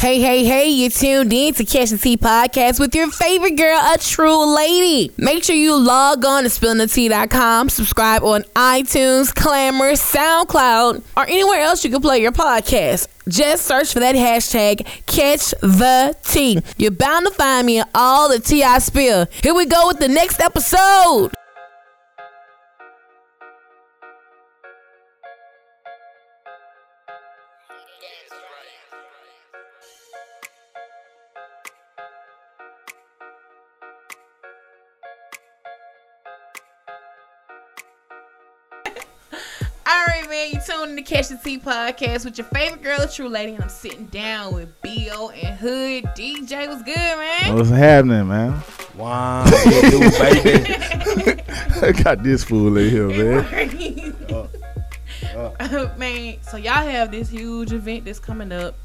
Hey, you tuned in to Catch the Tea podcast with your favorite girl, a Tru Lady. Make sure you log on to SpillintheTea.com, subscribe on iTunes, Clamor, SoundCloud, or anywhere else you can play your podcast. Just search for that hashtag, Catch the Tea. You're bound to find me in all the tea I spill. Here we go with the next episode. Man, you tuned in to Catch the Tea podcast with your favorite girl, Tru Lady, and I'm sitting down with B.O. and Hood DJ. What's good, man? What's happening, man? Wow, baby. I got this fool in here, man. Man, so y'all have this huge event that's coming up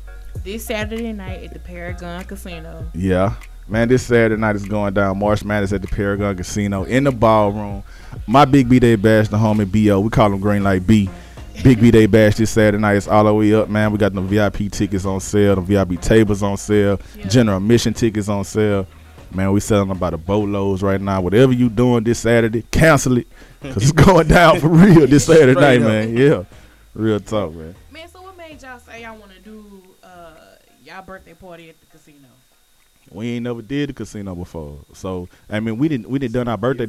this Saturday night at the Paragon Casino. Yeah. Man, this Saturday night is going down. March Madness at the Paragon Casino in the ballroom. My Big B Day Bash, the homie B.O. We call him Green Light B. Big B Day Bash this Saturday night. It's all the way up, man. We got the VIP tickets on sale, the VIP tables on sale, general admission tickets on sale. Man, we selling them by the boatloads right now. Whatever you doing this Saturday, cancel it, because it's going down for real this Saturday night, man. Yeah, real talk, man. Man, so what made y'all say y'all want to do y'all birthday party at the casino? We ain't never did the casino before, so I mean we didn't done our birthday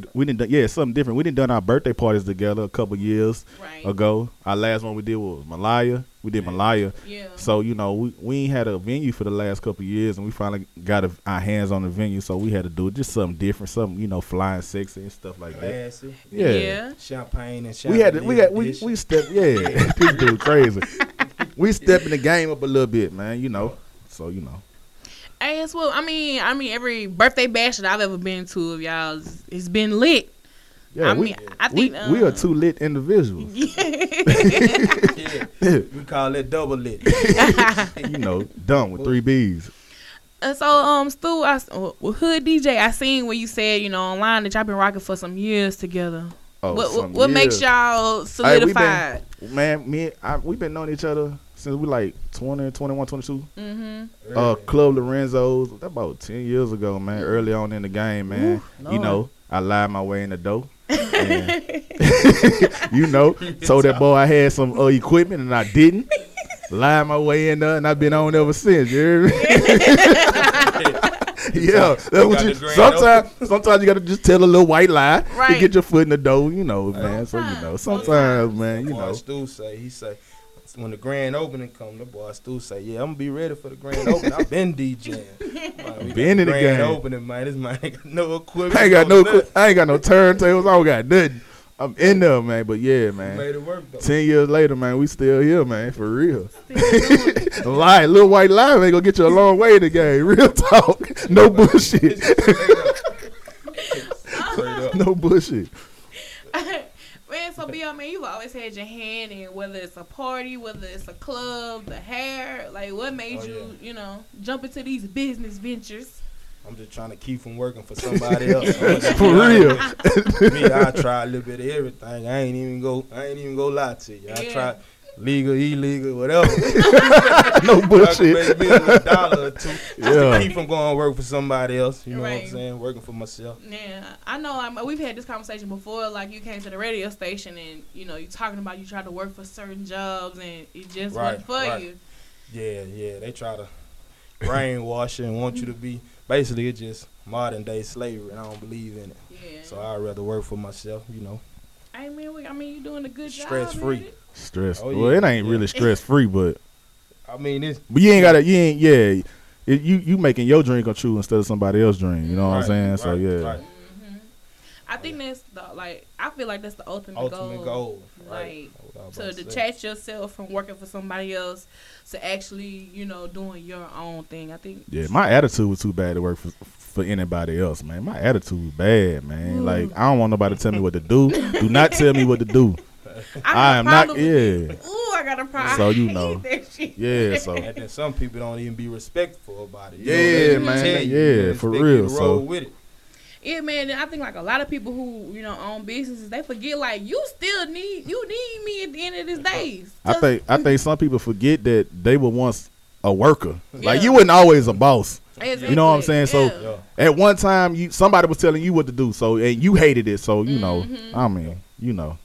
something different. We didn't done our birthday parties together a couple years ago. Our last one we did was Malaya. We did Malaya. Yeah. So you know we ain't had a venue for the last couple years, and we finally got our hands on the venue. So we had to do just something different, something flying sexy and stuff like that. Yeah. Champagne and champagne. We stepped this dude crazy. We stepping the game up a little bit, man. You know, so you know. As well, I mean, every birthday bash that I've ever been to of y'all, it's been lit. Yeah, I think we are two lit individuals. Yeah. We call it double lit. You know, dumb with three B's. So, Stu, with Hood DJ, I seen where you said, you know, online that y'all been rocking for some years together. Oh, what makes y'all solidified? We've been knowing each other since we like 20, 21, 22. Mm-hmm. Club Lorenzo's, that about 10 years ago, man. Early on in the game, man. Ooh, you know, I lied my way in the dough. You know, told that boy I had some equipment and I didn't. Lied my way in there, and I've been on ever since. You hear me? Yeah, that's what you. Sometimes you gotta just tell a little white lie to get your foot in the door, you know, man. So you know, sometimes, man, you know. Stu say, when the grand opening come, the boy Stu say, "Yeah, I'm gonna be ready for the grand opening. I've been DJing, been in the grand opening, man. This man ain't got no equipment. I ain't got no turntables. I don't got nothing. I'm in there, man. But yeah, man. Made it work, though. 10 years later, man, we still here, man. For real. Lie, little white lie ain't gonna get you a long way in the game. Real talk, no bullshit. No bullshit. Man, so B.O., man, you've always had your hand in whether it's a party, whether it's a club, the hair. Like, what made you know, jump into these business ventures? I'm just trying to keep from working for somebody else. For real. Me, I try a little bit of everything. I ain't even go lie to you. I try legal, illegal, whatever. No bullshit. I can make a dollar or two. Just to keep from going to work for somebody else. You know what I'm saying? Working for myself. Yeah. I know. We've had this conversation before. Like, you came to the radio station and, you know, you're talking about you tried to work for certain jobs and it just wasn't for you. Yeah. They try to brainwash you and want you to be. Basically, it's just modern day slavery, and I don't believe in it. Yeah. So I'd rather work for myself, you know. I mean, you're doing a good job. Stress free. Well, it ain't really stress free, but I mean, it's. But you ain't gotta. You ain't. Yeah. You making your dream come true instead of somebody else's dream. You know what I'm saying? Right, so yeah. Right. Mm-hmm. I think that's I feel like that's the ultimate goal. Right. Like to detach yourself from working for somebody else to actually, you know, doing your own thing. I think. Yeah, my attitude was too bad to work for anybody else, man. My attitude was bad, man. Ooh. Like, I don't want nobody to tell me what to do. Do not tell me what to do. I am not. Yeah. Ooh, I got a problem. So you know. Yeah. So. And then some people don't even be respectful about it. Yeah, man. Yeah, for real. So. With it. Yeah, man, I think, like, a lot of people who, you know, own businesses, they forget, like, you need me at the end of this day. I think some people forget that they were once a worker. Yeah. Like, you wasn't always a boss. Exactly. You know what I'm saying? Yeah. So at one time, somebody was telling you what to do. So, and you hated it. So, you know, I mean, you know.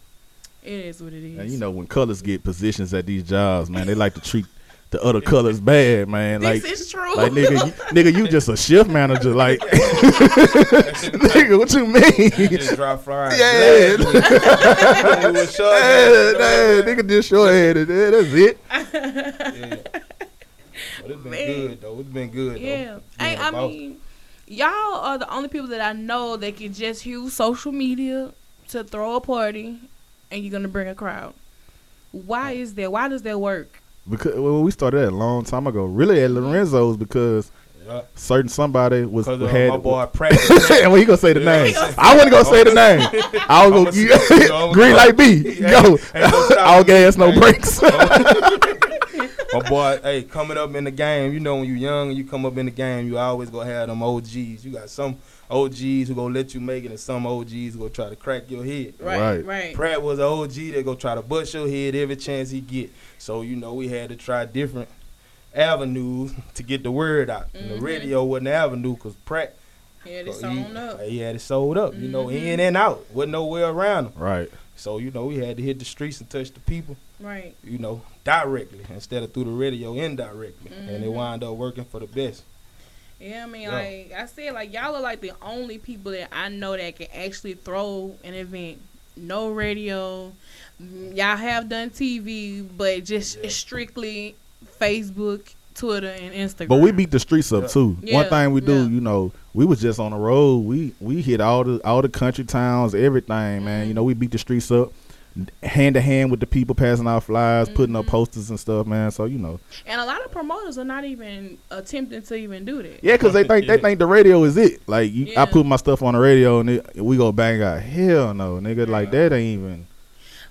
It is what it is. And you know, when colors get positions at these jobs, man, they like to treat the other colors bad, man. Like, this is true. Like, nigga, you just a shift manager. Like, nigga, what you mean? You just dry flying. Yeah. Nigga just short-headed. Yeah, that's it. Yeah. But it's been good, though. It's been good, though. Yeah. Hey, I mean, y'all are the only people that I know that can just use social media to throw a party, and you're going to bring a crowd. Why is that? Why does that work? Because we started that a long time ago, really at Lorenzo's, because certain somebody was had my boy Practice. And he gonna say the name. I wasn't gonna say the name. I was gonna green light B. Yo, all gas, no brakes. My boy, hey, coming up in the game, you know, when you young and you come up in the game, you always gonna have them OGs. You got some OGs who gonna let you make it, and some OGs gonna try to crack your head. Right. Pratt was an OG that gonna try to bust your head every chance he get. So, you know, we had to try different avenues to get the word out. Mm-hmm. And the radio wasn't an avenue because Pratt had it sewn up. He had it sold up, you know, in and out. Wasn't nowhere around him. Right. So, you know, we had to hit the streets and touch the people. Right. You know, directly instead of through the radio, indirectly. Mm-hmm. And it wound up working for the best. Yeah, I mean, like I said, like, y'all are like the only people that I know that can actually throw an event. No radio. Y'all have done TV, but just strictly Facebook, Twitter, and Instagram. But we beat the streets up, too. Yeah. One thing we do, you know, we was just on the road. We hit all the country towns, everything, man. You know, we beat the streets up. Hand to hand with the people, passing out flyers, putting up posters and stuff, man. So, you know, and a lot of promoters are not even attempting to even do that. Yeah, because they think the radio is it. Like, I put my stuff on the radio and we go bang out. Hell no, nigga. Yeah. Like, that ain't even.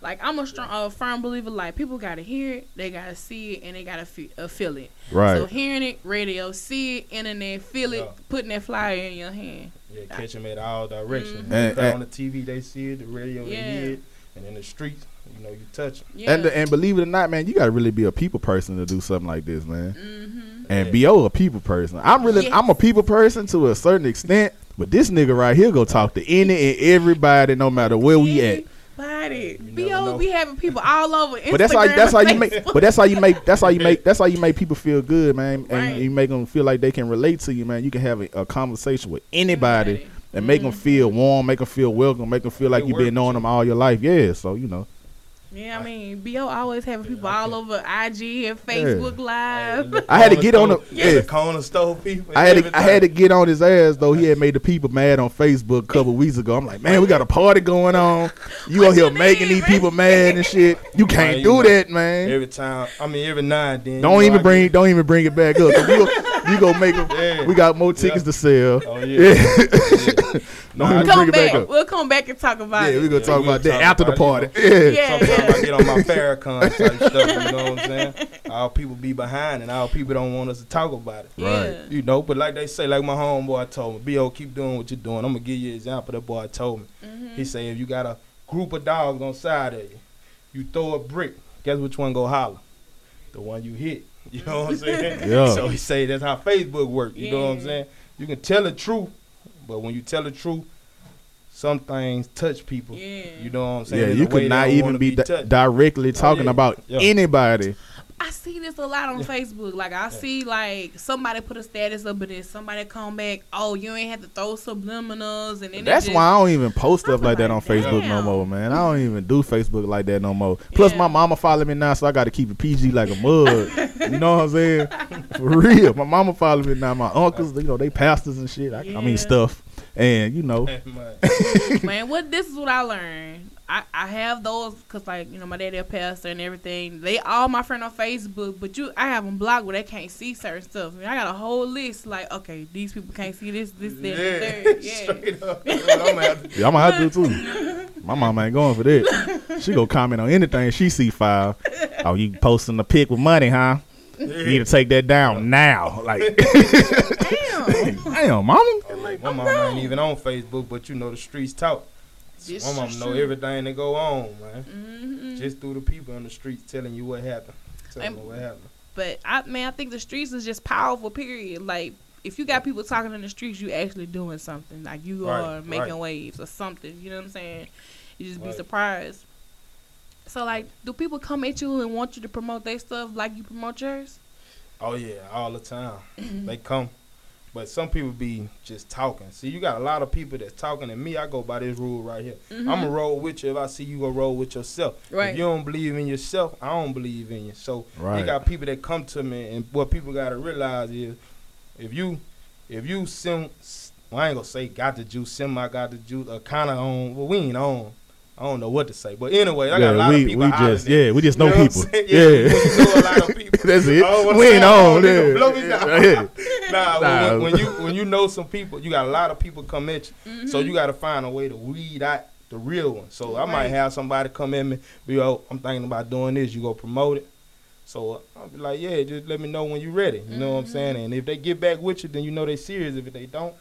Like, I'm a firm believer. Like, people gotta hear it, they gotta see it, and they gotta feel it. Right. So hearing it, radio, see it, internet, feel it, putting that flyer in your hand. Yeah, catch them at all directions. And on the TV, they see it. The radio, they hear it. And in the streets, you know, you touch them. Yeah. And believe it or not, man, you got to really be a people person to do something like this, man. Mm-hmm. And B.O. a people person. I'm a people person to a certain extent, but this nigga right here go talk to any and everybody no matter where we at. B.O. be having people all over Instagram. But that's how you make people feel good, man. And you make them feel like they can relate to you, man. You can have a conversation with anybody. Right. And make them feel warm, make them feel welcome, make them feel like you've been knowing them all your life. Yeah, so, you know. Yeah, I mean, B.O. always having people all over IG and Facebook Live. Hey, I had to get on the corner store people. I had to get on his ass, though. He had made the people mad on Facebook a couple weeks ago. I'm like, man, we got a party going on. You out here making these people mad and shit. You can't do that, man. Every time, I mean, every now and then. Don't even bring it back up. You gonna make them. Yeah. We got more tickets to sell. Oh yeah. No, come back. We'll come back and talk about it. Yeah, we're gonna talk about that after the party. Sometimes I get on my Paragon type stuff. You know what I'm saying? Our people be behind, and our people don't want us to talk about it. Right. Yeah. You know, but like they say, like my homeboy told me, B.O., keep doing what you're doing. I'm gonna give you an example. That boy told me. Mm-hmm. He said, if you got a group of dogs on side of you, you throw a brick. Guess which one go holler? The one you hit. You know what I'm saying? Yeah. So he say that's how Facebook works. You know what I'm saying? You can tell the truth, but when you tell the truth, some things touch people. Yeah. You know what I'm saying? Yeah, you could not even be directly talking about anybody. I see this a lot on Facebook. Like, I see, like, somebody put a status up, and then somebody come back, oh, you ain't have to throw subliminals. And then that's why I don't even post stuff like that on Facebook no more, man. I don't even do Facebook like that no more. Plus, my mama follow me now, so I got to keep it PG like a mug. You know what I'm saying? For real. My mama follow me now. My uncles, you know, they pastors and shit. I mean, stuff. And, you know. Man, this is what I learned. I have those because, like, you know, my daddy a pastor and everything. They all my friend on Facebook, but I have them blocked where they can't see certain stuff. I mean, I got a whole list, like, okay, these people can't see this, that, and the third. Yeah. Straight up. I'm going to have to too. My mama ain't going for that. She going to comment on anything she see file. Oh, you posting a pic with money, huh? Yeah. You need to take that down now. Like, damn, mama. Like, my mama ain't even on Facebook, but you know the streets talk. My mama know everything that go on, man. Mm-hmm. Just through the people on the streets telling you what happened. But I think the streets is just powerful, period. Like, if you got people talking in the streets, you actually doing something. Like, you are making waves or something. You know what I'm saying? You just be surprised. So, like, do people come at you and want you to promote their stuff like you promote yours? Oh, yeah, all the time. They come. But some people be just talking. See, you got a lot of people that's talking to me. I go by this rule right here. Mm-hmm. I'm going to roll with you. If I see you, going to roll with yourself. Right. If you don't believe in yourself, I don't believe in you. So you got people that come to me, and what people got to realize is if you I ain't going to say got the juice, got the juice, or kind of on, well, we ain't on. I don't know what to say. But anyway, I got a lot of people we just know, you know people. We know a lot of people. That's it. We ain't on there. Blow me down. Nah, when you know some people, you got a lot of people come at you. Mm-hmm. So you got to find a way to weed out the real one. So I might have somebody come at me, I'm thinking about doing this. You go promote it. So I'll be like, yeah, just let me know when you're ready. You know what I'm saying? And if they get back with you, then you know they serious. If they don't,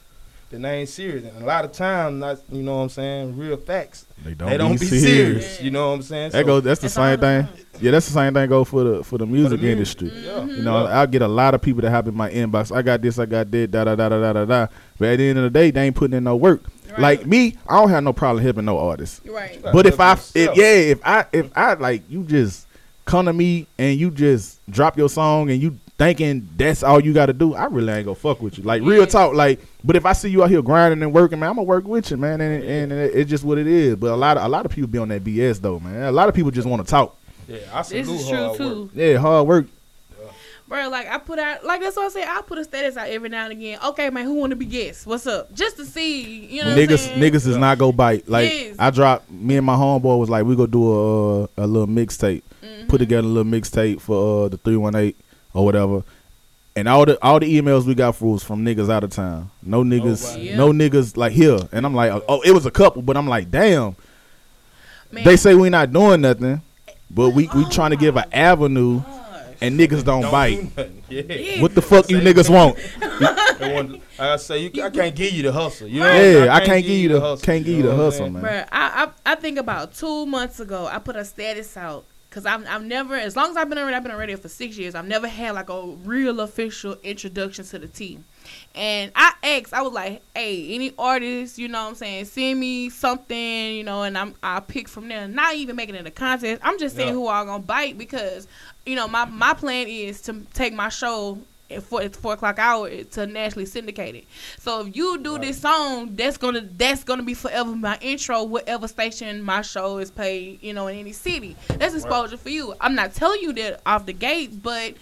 then they ain't serious. And a lot of times, you know what I'm saying, real facts. They don't be serious. Yeah. You know what I'm saying? That's the same thing. Yeah, that's the same thing go for the music industry. Mm-hmm. You know, I get a lot of people that hop in my inbox. I got this, I got that, da-da-da-da-da-da-da. But at the end of the day, they ain't putting in no work. Right. Like me, I don't have no problem helping no artists. Right. But if I like, you just come to me and you just drop your song and you thinking that's all you got to do, I really ain't gonna fuck with you. Like, real talk. Like, but if I see you out here grinding and working, man, I'm gonna work with you, man. And it's just what it is. But a lot of people be on that BS though, man. A lot of people just want to talk. Yeah, I see. This is true too. Yeah, hard work. Yeah. Bro, like I put out, like that's what I say. I put a status out every now and again. Okay, man, who want to be guests? What's up? Just to see, you know. Niggas is not go bite. Like I dropped. Me and my homeboy was like, we gonna do a little mixtape. Mm-hmm. Put together a little mixtape for the 318. Or whatever, and all the emails we got was from niggas out of town. No niggas, no niggas like here. And I'm like, oh, it was a couple, but I'm like, damn. Man. They say we not doing nothing, but we trying to give an avenue, and niggas don't bite. Yeah. What the fuck you niggas want? I say I can't give you the hustle. You know? Yeah, I can't give you the hustle. Can't give you the hustle, man. Bruh, I think about 2 months ago, I put a status out. Because I've never, as long as I've been on radio for 6 years, I've never had like a real official introduction to the tea. And I asked, I was like, hey, any artists, you know what I'm saying, send me something, you know, and I'll pick from there. Not even making it a contest. I'm just saying who are going to bite because, you know, my plan is to take my show at the 4:00 hour to nationally syndicate it. So if you do this song, that's gonna be forever my intro, whatever station my show is played, you know, in any city. That's exposure for you. I'm not telling you that off the gate, but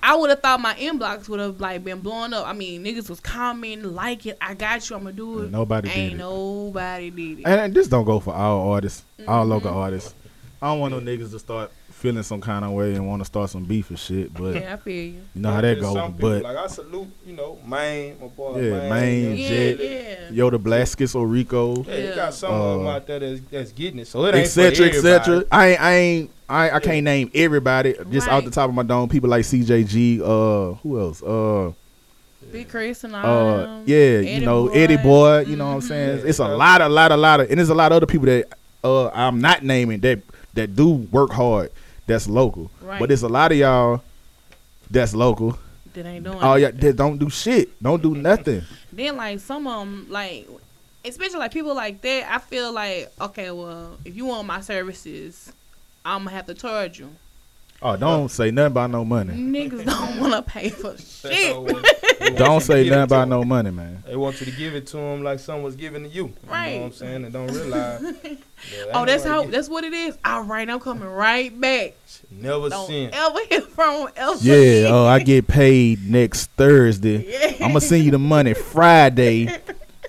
I would have thought my inbox would have like been blowing up. I mean, niggas was commenting, like it. I got you. I'm gonna do it. And nobody did it. And this don't go for all artists, all local artists. I don't want no niggas to start feeling some kind of way and want to start some beef and shit, but I feel you. You know how that goes. But like I salute, you know, Maine, Jet, Yoda Blaskis or Rico. Yeah, you got some of them out there that's getting it. So it ain't etc. I can't name everybody just off the top of my dome. People like CJG. Who else? Big Chris and all. You know Eddie Boy. You know what I'm saying? It's a lot of, and there's a lot of other people that I'm not naming that do work hard. That's local, but there's a lot of y'all that's local. That ain't doing. Oh yeah, that don't do shit, don't do nothing. Then like some of them, like especially like people like that, I feel like okay, well if you want my services, I'm gonna have to charge you. Oh, don't say nothing about no money. Niggas don't wanna pay for shit. Don't say nothing about no money, man. They want you to give it to them like someone's giving to you. Right. You know what I'm saying? And don't realize. That's what it is. All right, I'm coming right back. Never seen. Ever hear from else. Yeah. Oh, I get paid next Thursday. I'm gonna send you the money Friday. They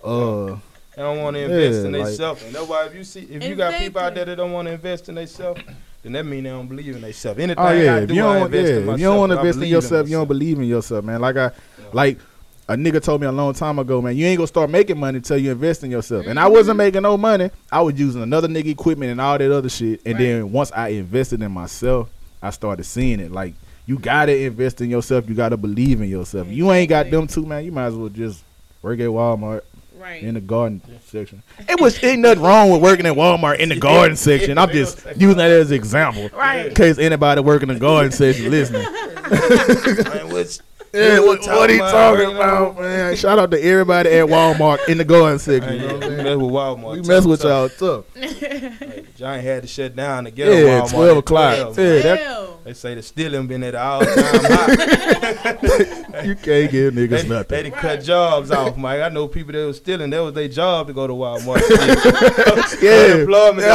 don't want to invest in themselves. And that's why if you got people out there that don't want to invest in themselves. Then that mean they don't believe in themselves. Anything I do, I invest in myself. If you don't want to invest in yourself, you don't believe in yourself, man. Like a nigga told me a long time ago, man, you ain't gonna start making money until you invest in yourself. And I wasn't making no money. I was using another nigga equipment and all that other shit. And then once I invested in myself, I started seeing it. Like, you gotta invest in yourself. You gotta believe in yourself. You ain't got them two, man. You might as well just work at Walmart. right in the garden section. It was ain't nothing wrong with working at Walmart in the garden section. I'm just using that as an example, right? In case anybody working in the garden section listening. Man, what are you talking about, man? Shout out to everybody at Walmart in the garden section. You know what I'm saying? Mess with Walmart. We mess with y'all tough. Like, Johnny had to shut down to get Walmart. Yeah, 12 o'clock. 12. Yeah, they say the stealing been at all time high. You can't give niggas nothing. They done cut jobs off, Mike. I know people that was stealing. That was their job to go to Walmart.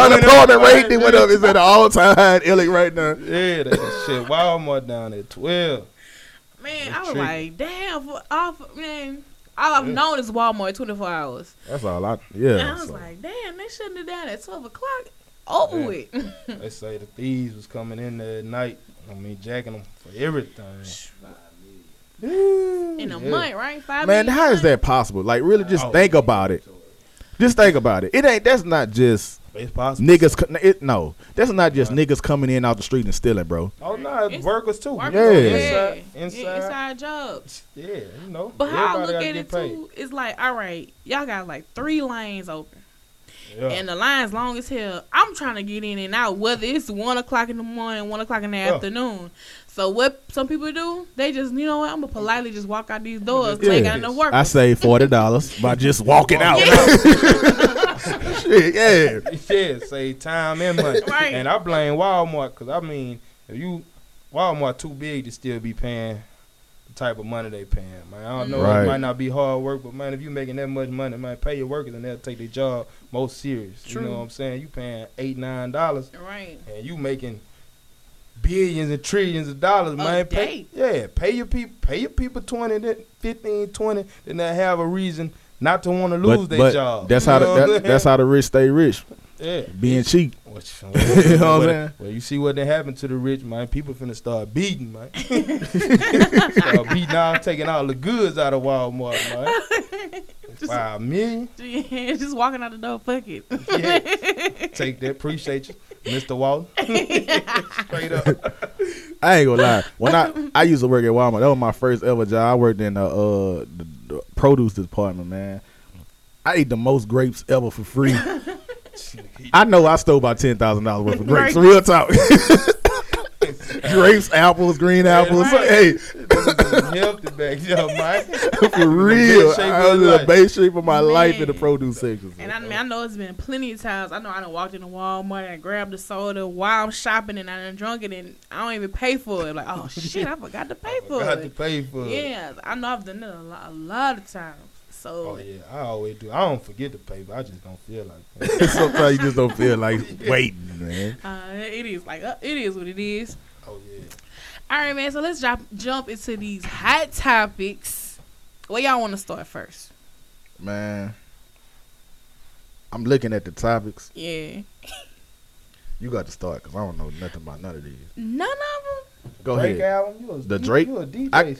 Unemployment rate they went up. It's at an all-time high in LA right now. Yeah, that shit. Walmart down at 12. Man, I was tricky. Like, damn, all I've known is Walmart 24 hours. That's all I, and I was like, damn, they shutting it down at 12 o'clock. Over with. They say the thieves was coming in there at night. I mean, jacking them for everything. In a month, right? 5 Man, how is that possible? Like, really, just think about it. Just think about it. It ain't, that's not just... It's possible. Niggas, that's not just niggas coming in out the street and stealing, bro. Oh no, it's workers too. Workers inside jobs. Yeah, you know. But how I look at it too, it's like, all right, y'all got like 3 lanes open, and the line's long as hell. I'm trying to get in and out, whether it's 1 o'clock in the morning, 1 o'clock in the afternoon. So what some people do, they just, you know what, I'm going to politely just walk out these doors. They ain't got no work. I save $40 by just walking out. Shit, save time and money. Right. And I blame Walmart because, I mean, if you Walmart too big to still be paying the type of money they paying. Man, I don't know, it might not be hard work, but, man, if you making that much money, man, pay your workers and they'll take their job most serious. True. You know what I'm saying? You paying $8, $9. Right. And you making... billions and trillions of dollars, man. Pay your people 15, 20, then they have a reason not to want to lose their job. That's how that's how the rich stay rich. Yeah. Being cheap. You know what I'm saying? Well, you see what that happened to the rich, man. People finna start beating, man. Taking all the goods out of Walmart, man. Just, $5 million. Yeah, just walking out the door, fuck it. Yeah. Take that, appreciate you, Mr. Wall. Straight up. I ain't gonna lie. When I used to work at Walmart, that was my first ever job. I worked in the produce department, man. I ate the most grapes ever for free. I know I stole about $10,000 worth of grapes. Real talk. Grapes, apples, green apples. Hey, healthy back, yo, Mike. For real, I was in the base shape of my life in the produce section. And I mean, I know it's been plenty of times. I know I done walked into Walmart and grabbed the soda while I'm shopping, and I done drunk it, and I don't even pay for it. Like, oh shit, I forgot to pay for it. Yeah, I know I've done it a lot of times. So, I always do. I don't forget to pay, but I just don't feel like it. Sometimes you just don't feel like waiting, man. It is what it is. Oh, yeah. All right, man, so let's jump into these hot topics. Where y'all want to start first? Man, I'm looking at the topics. Yeah. You got to start because I don't know nothing about none of these. None of them? Go Drake ahead. Album, the Drake? You a DJ.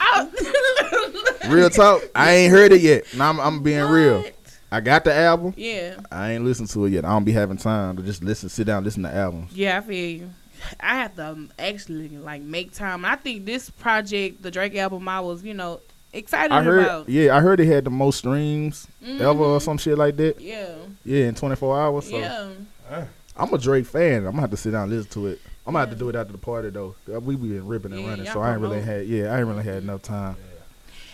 Real talk, I ain't heard it yet. No, I'm being real. I got the album. Yeah. I ain't listened to it yet. I don't be having time to just sit down, listen to albums. Yeah, I feel you. I have to actually make time. I think this project, the Drake album, I was excited about. Yeah, I heard it had the most streams ever or some shit like that. Yeah. Yeah, in 24 hours. So. Yeah. I'm a Drake fan. I'm going to have to sit down and listen to it. I'm going to have to do it after the party, though. We been ripping and running, so I ain't really had enough time. Yeah.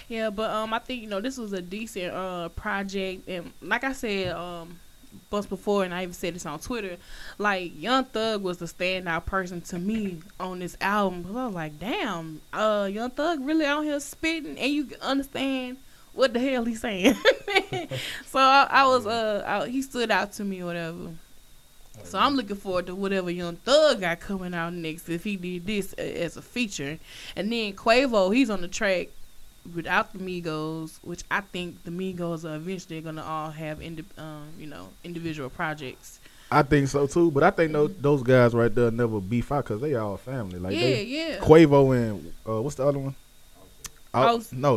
Yeah, but I think this was a decent project, and like I said once before, and I even said this on Twitter, Young Thug was the standout person to me on this album. 'Cause I was like, damn, Young Thug really out here spitting, and you understand what the hell he's saying. So he stood out to me, or whatever. So I'm looking forward to whatever Young Thug got coming out next if he did this as a feature, and then Quavo, he's on the track without the Migos, which I think the Migos are eventually gonna all have individual projects. I think so too, but I think those guys right there never beef out because they all family. Quavo and what's the other one?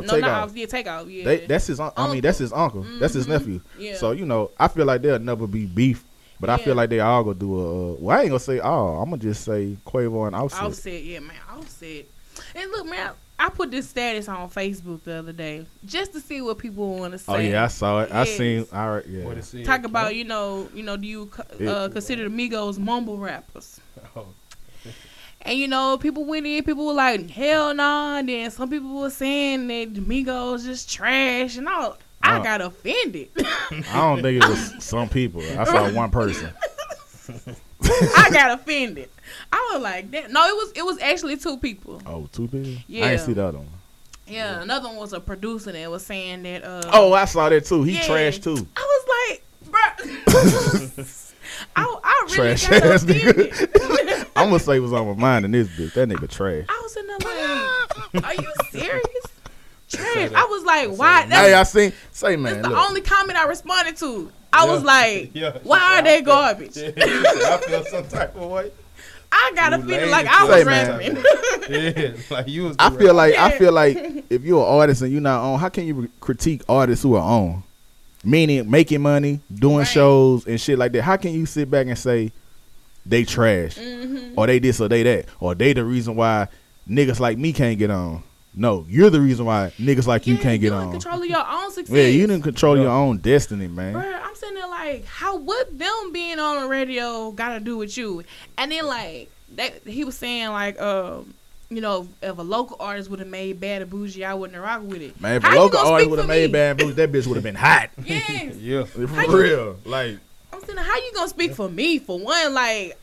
Takeoff. Yeah, Takeoff. Yeah, that's his. I mean, that's his uncle. Mm-hmm. That's his nephew. Yeah. So I feel like they'll never be beef, but I feel like they all gonna do a. Well, I ain't gonna say all. I'm gonna just say Quavo and Offset. Offset, yeah, man, Offset. And look, man, I put this status on Facebook the other day just to see what people want to say. Oh yeah, I saw it. Yes. I seen. All right, yeah. Talk about you know, do you consider the Migos mumble rappers? Oh. And you know, people went in. People were like, "Hell no!" And then some people were saying that the Migos just trash and all. I got offended. I don't think it was some people. I saw one person. I got offended. I was like, that. No, it was actually two people. Oh, two people? Yeah. I didn't see the other one. Yeah, another one was a producer that was saying that. Oh, I saw that too. He trashed too. I was like, bro. I really trash got offended. I'm going to say what's on my mind in this bitch. That nigga trash. I was in the like, are you serious? Trash. I was like, why? Hey, I seen. Say, man. That's the only comment I responded to. I was like, why are they garbage? Yeah, I feel some type of way. I got to feel like I was rapping. Yeah, like you was. I feel like if you're an artist and you're not on, how can you critique artists who are on? Meaning making money, doing shows and shit like that. How can you sit back and say they trash or they this or they that or they the reason why niggas like me can't get on? No, you're the reason why niggas like you can't get on. You didn't control your own success. Yeah, you didn't control your own destiny, man. Bruh, I'm sitting there like, how what them being on the radio got to do with you? And then like that, he was saying like, you know, if a local artist would have made Bad and Bougie, I wouldn't have rocked with it. Man, if a local artist would have made Bad and Bougie, that bitch would have been hot. Yes. Yeah, for real. Like, I'm saying, how you gonna speak for me? For one, like,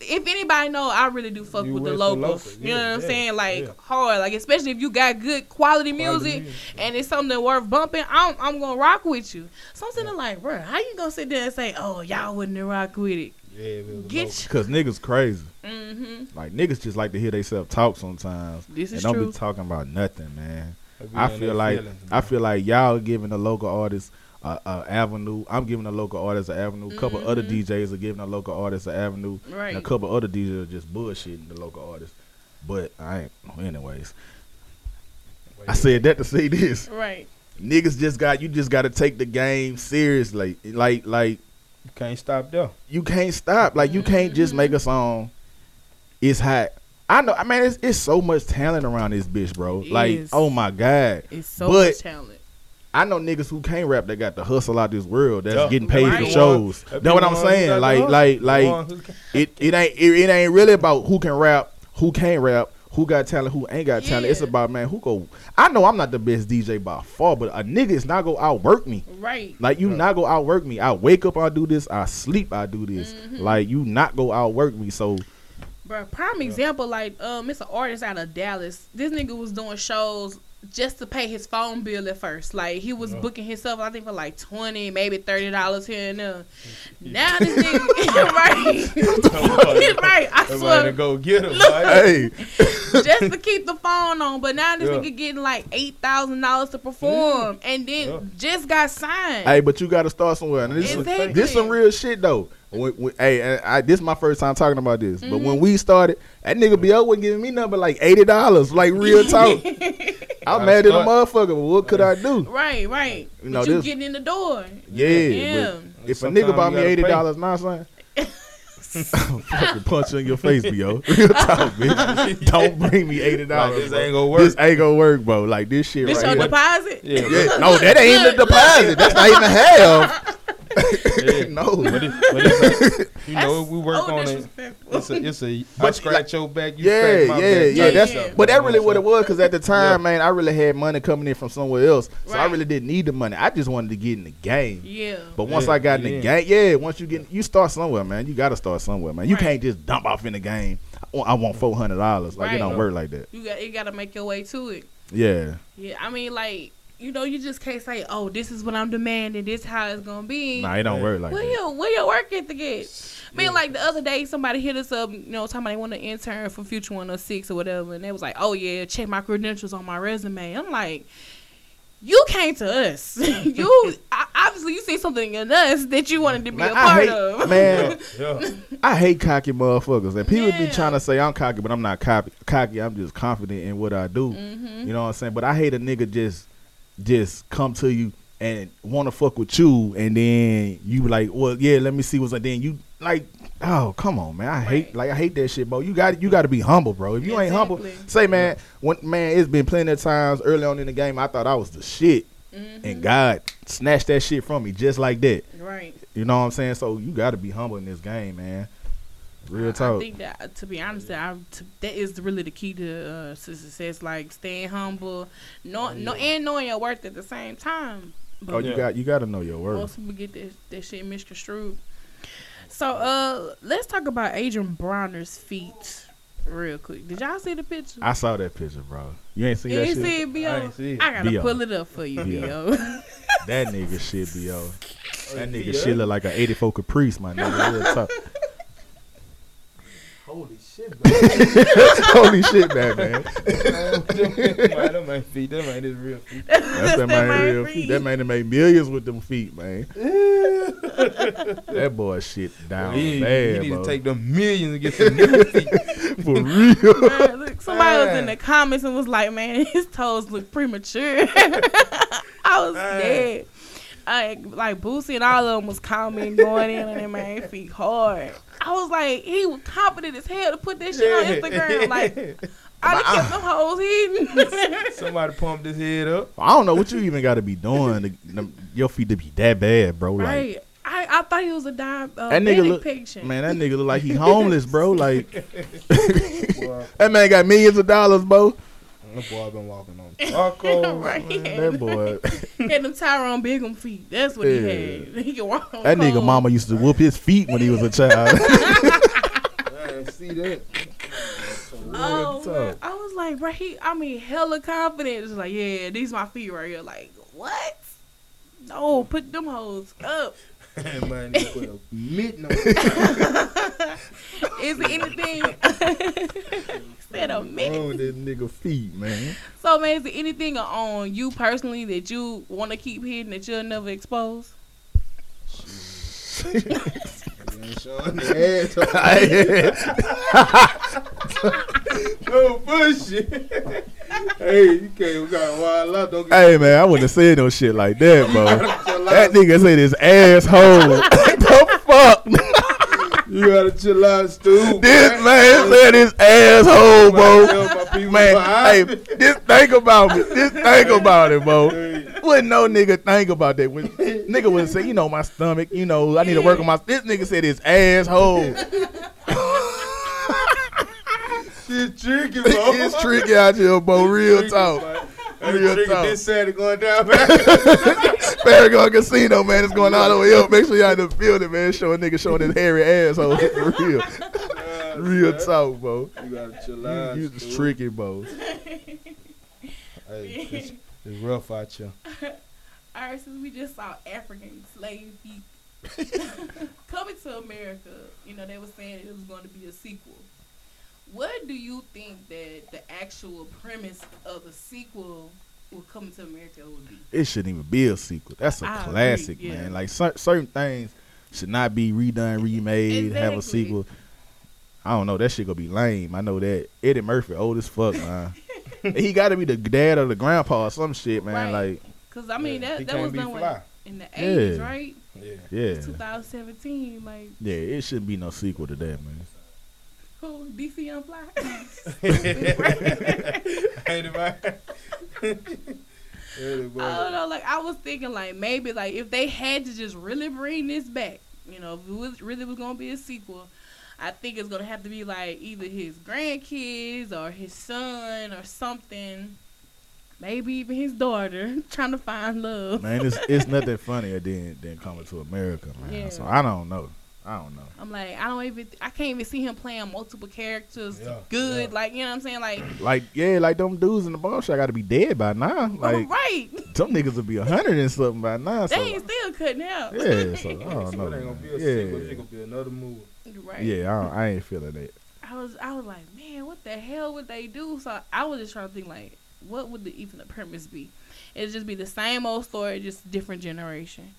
if anybody know, I really do fuck with the locals. You know what I'm saying? Like, hard. Like, especially if you got good quality music and it's something worth bumping, I'm gonna rock with you. So I'm sitting like, bro, how you gonna sit there and say, oh, y'all wouldn't rock with it? Yeah, because niggas crazy. Mm-hmm. Like, niggas just like to hear themselves talk sometimes. This is true. And don't be talking about nothing, man. I feel like y'all giving the local artists a avenue. I'm giving a local artist an avenue. A couple other DJs are giving a local artist an avenue, right. And a couple other DJs are just bullshitting the local artists. But I ain't. Anyways, I said that to say this. Right, niggas just got to take the game seriously. Like you can't stop though. You can't stop. Like you can't just make a song. It's hot. I know. I mean, it's so much talent around this bitch, bro. It is. Oh my god, it's so much talent. I know niggas who can't rap that got to hustle out this world that's getting paid for shows. That's what I'm saying. Like it ain't really about who can rap, who can't rap, who got talent, who ain't got talent. It's about, man, who go. I know I'm not the best DJ by far, but a nigga is not gonna outwork me. Right. Like you not gonna outwork me. I wake up, I do this. I sleep, I do this. Like you not gonna outwork me. So. Bro, prime example, like it's an artist out of Dallas. This nigga was doing shows just to pay his phone bill at first. Like, he was booking himself, I think, for like $20, maybe $30 here and there. Now this nigga, right, I swear. To go get him, hey. Just to keep the phone on. But now this nigga getting like $8,000 to perform and then just got signed. Hey, but you got to start somewhere. And this some real shit, though. Hey, this is my first time talking about this. But when we started, that nigga B.O. wasn't giving me nothing but like $80. Like, real talk. I'm mad at the motherfucker, but what could I do? Right. You know, but you getting in the door. Yeah. If sometimes a nigga bought me $80, now, son, I'm fucking punch you in your face, B.O. Real talk, bitch. Don't bring me $80. Like, this ain't gonna work. Bro. Like, this shit this right here. This your deposit? Yeah. No, that ain't even a deposit. That's not even half. Yeah. No, but it's like, you know, we work on it. It's a but I scratch your back, you scratch my back. That's but that really what it was, because at the time, man, I really had money coming in from somewhere else, so I really didn't need the money. I just wanted to get in the game. Yeah, but once I got in the game, once you get, you start somewhere, man. You got to start somewhere, man. You can't just dump off in the game. I want $400. Like it don't work like that. You got to make your way to it. Yeah. I mean, like. You know, you just can't say, oh, this is what I'm demanding. This is how it's going to be. Nah, it don't work like that. Where your work ethic is? I mean, like the other day, somebody hit us up, you know, talking about they want to intern for Future 106 or whatever. And they was like, oh, yeah, check my credentials on my resume. I'm like, you came to us. Obviously, you see something in us that you wanted to be a part of. Man, I hate cocky motherfuckers. And people be trying to say I'm cocky, but I'm not cocky. I'm just confident in what I do. You know what I'm saying? But I hate a nigga just come to you and want to fuck with you, and then you like, well, yeah, let me see what's up. Then you like, Oh, come on, man. I hate that shit, bro. You got to be humble, bro. If you ain't humble, say, man, it's been plenty of times early on in the game I thought I was the shit. Mm-hmm. And God snatched that shit from me just like that. Right. You know what I'm saying? So you got to be humble in this game, man. Real talk. I think that, to be honest, that is really the key to success. Like staying humble, knowing your worth at the same time. But oh, you got to know your worth. Most people get that shit misconstrued. So let's talk about Adrian Bronner's feet real quick. Did y'all see the picture? I saw that picture, bro. You ain't seen that shit? You see it, B.O.? I ain't see it. I gotta pull it up for you, B.O. That nigga shit, B.O. That nigga shit look like an 84 Caprice, my nigga. Real talk. Holy shit, bro. Holy shit, man. That man feet. That man is real feet. That man real feet. That man made millions with them feet, man. That boy shit down bad, you need to take them millions and get some new feet. For real. Man, look, somebody was in the comments and was like, man, his toes look premature. I was dead. Like Boosie and all of them was commenting going in and they made feet hard. I was like, he was confident as hell to put that shit on Instagram. Like, I kept them hoes hidden. Somebody pumped his head up. I don't know what you even got to be doing to your feet to be that bad, bro. Right. Like, I thought he was a diabetic patient. Man, that nigga look like he homeless, bro. Like, that man got millions of dollars, bro. That boy been walking on tacos. Right. Man, that boy had them Tyrone Bigham feet. That's what he had. He could walk on that cold. Nigga mama used to whoop his feet when he was a child. Man, see that? Oh, man. I was like, bro, hella confident. It's like, yeah, these my feet right here. Like, what? No, put them hoes up. Man, midnight. Is there anything? Said a minute. Oh, that nigga feet, man. So, man, is there anything on you personally that you want to keep hidden that you'll never expose? No bullshit. Hey, you can't got wild out. Don't get hey, man, I wouldn't have said no shit like that, bro. That nigga said his asshole. The fuck? You gotta chill out, Stu. This man said his asshole, bro. Man, hey, just think about it. Just think about it, bro. Wouldn't no nigga think about that. When nigga would say, you know, my stomach, you know, I need to work on my. This nigga said his asshole. It's tricky, bro. It's tricky out here, bro. Real talk. Real talk. This Saturday going down, man. Paragon Casino, man. It's going all the way up. Make sure y'all in the building, man. Show a nigga showing his hairy asshole. For real. Real talk, bro. You gotta chill out. You just tricky, bro. Hey, it's rough out here. All right, since we just saw African slave people coming to America, you know, they were saying it was going to be a sequel. What do you think that the actual premise of a sequel will come to America would be? It shouldn't even be a sequel. That's a classic, agree, yeah, man. Like certain things should not be redone, remade, exactly. Have a sequel. I don't know. That shit gonna be lame. I know that. Eddie Murphy, old as fuck, man. He gotta be the dad or the grandpa or some shit, man. Right. Like, cause I mean that was done in the 80s, right? Yeah. Yeah. 2017, like. Yeah, it shouldn't be no sequel to that, man. Who? DC Young Fly? I don't know. Like, I was thinking, like, maybe, like, if they had to just really bring this back, you know, if it really was going to be a sequel, I think it's going to have to be, like, either his grandkids or his son or something. Maybe even his daughter trying to find love. Man, it's nothing funnier than Coming to America, man. Yeah. So, I don't know. I'm like, I can't even see him playing multiple characters good. Yeah. Like, you know what I'm saying? Like them dudes in the barbershop shop gotta be dead by now. Like, right. Some niggas will be 100 and something by now. They ain't still cutting out. Yeah, so I don't know. Ain't gonna be a sequel, it's gonna be another movie. Right. Yeah, I ain't feeling that. I was like, man, what the hell would they do? So I was just trying to think, like, what would even the premise be? It'd just be the same old story, just different generation.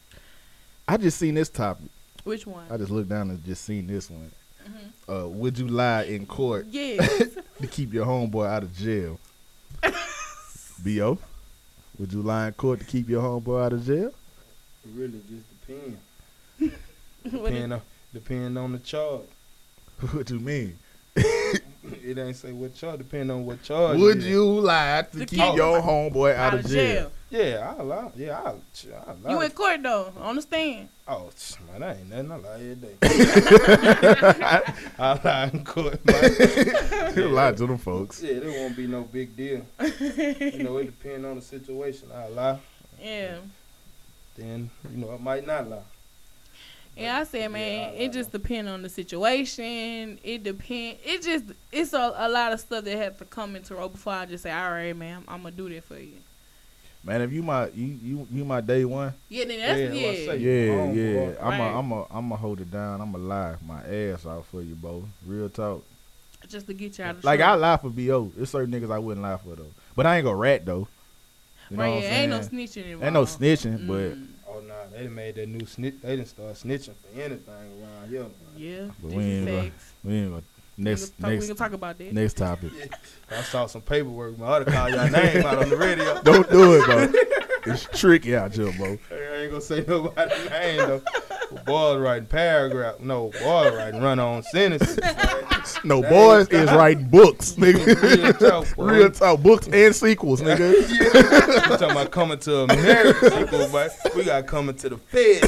I just seen this topic. Which one? I just looked down and just seen this one. Mm-hmm. Would you lie in court? Yes. To keep your homeboy out of jail? B.O., would you lie in court to keep your homeboy out of jail? It really just depends. Depending on the charge. What you mean? It ain't say what charge. Depending on what charge. Would you lie to keep your homeboy out of jail? Yeah, I lie. Yeah, I lie. You in court though? On the stand? Oh, man, I ain't nothing. I lie every day. I lie in court. You lie to them folks. Yeah, there won't be no big deal. You know, it depends on the situation. I lie. Yeah. Then you know, I might not lie. Yeah, I said, man, it just depends on the situation. It depends. It just, it's a lot of stuff that has to come into row before I just say, all right, man, I'm going to do that for you. Man, if you my you my day one. Yeah, then that's it. Yeah. I'm a hold it down. I'm going to lie my ass out for you, bro. Real talk. Just to get you out of the show. Like, I lie for B.O. There's certain niggas I wouldn't lie for, though. But I ain't going to rat, though. You know what I'm saying? Ain't no snitching anymore. Ain't no snitching, but... Oh, nah, they done made that new snitch. They done start snitching for anything around here. Man. Yeah, but we ain't gonna next we can talk about that. Next topic. I saw some paperwork. My other call y'all name out on the radio. Don't do it, bro. It's tricky out here, bro. I ain't gonna say nobody's name, though. Boys writing paragraph. No, boys writing run-on sentences. No, that boys is writing books, nigga. Real talk, books and sequels, nigga. Yeah. I'm talking about coming to America sequel, but we got coming to the feds.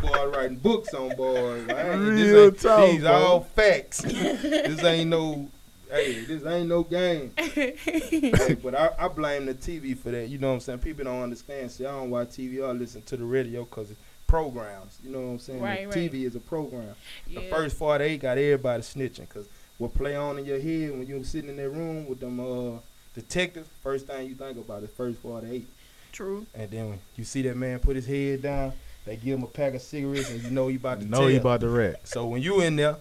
Boys writing books on boys. Right? Real talk, these all facts. This ain't no game. Hey, but I blame the TV for that. You know what I'm saying? People don't understand. See, I don't watch TV. I listen to the radio because it's programs. You know what I'm saying? Right. TV is a program. Yeah. The first 48 got everybody snitching because what play on in your head when you sitting in that room with them detectives, first thing you think about is first 48. True. And then when you see that man put his head down, they give him a pack of cigarettes and you know you about to tell. You about to rat. So when you in there,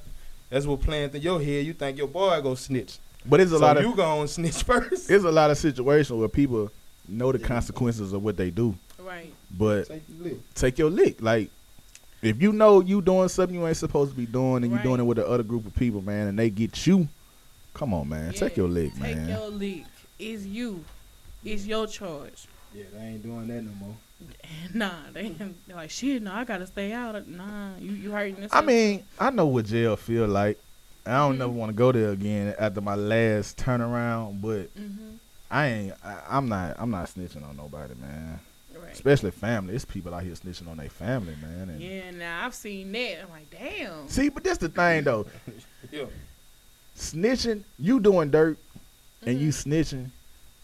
that's what playing through your head. You think your boy go snitch. But it's a lot of you gonna snitch first. There's a lot of situations where people know the consequences of what they do. Right. But take your lick. Like, if you know you doing something you ain't supposed to be doing and you doing it with the other group of people, man, and they get you, come on, man. Yeah. Take your lick, man. Take your lick. It's you. It's your charge. Yeah, they ain't doing that no more. Nah, they're like, shit, no, I gotta stay out. Nah, you hurting this. I mean, I know what jail feel like. I don't never want to go there again after my last turnaround, but I'm not snitching on nobody, man. Right. Especially family. It's people out here snitching on their family, man. And I've seen that. I'm like, damn. See, but that's the thing though. Yeah. Snitching, you doing dirt and you snitching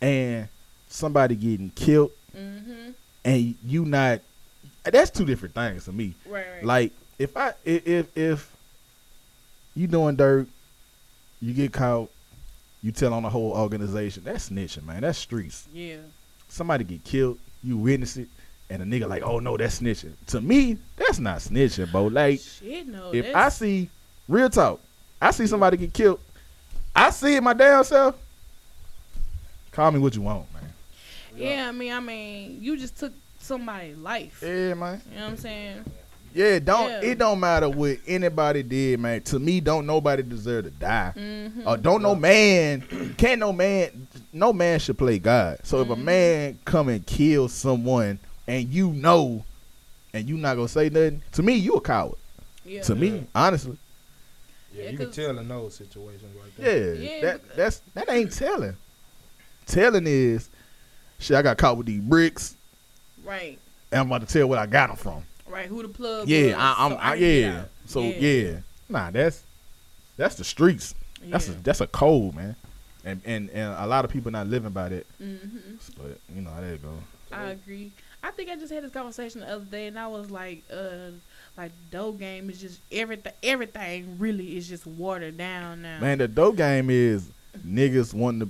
and somebody getting killed. Mm-hmm. And you not, that's two different things to me. Right. Like if you doing dirt, you get caught, you tell on the whole organization. That's snitching, man. That's streets. Yeah. Somebody get killed, you witness it, and a nigga like, oh no, that's snitching. To me, that's not snitching, bro. Like, shit, no. If I see, real talk, I see somebody get killed, I see it my damn self. Call me what you want, man. Yeah, I mean, you just took somebody's life. Yeah, man. You know what I'm saying? Yeah, it don't matter what anybody did, man. To me, don't nobody deserve to die. Mm-hmm. No man should play God. So if a man come and kill someone and you know, and you not gonna say nothing, to me, you a coward. Yeah. To me, honestly. Yeah, you can tell in those situations right there. Yeah, that ain't telling. Telling is, shit, I got caught with these bricks. Right. And I'm about to tell what I got them from. Right, who the plug was. Nah, that's the streets. Yeah. That's a code, man. And a lot of people not living by that. Mm-hmm. But, you know, how that go. I agree. I think I just had this conversation the other day, and I was like dope game is just everything really is just watered down now. Man, the dope game is niggas wanting to,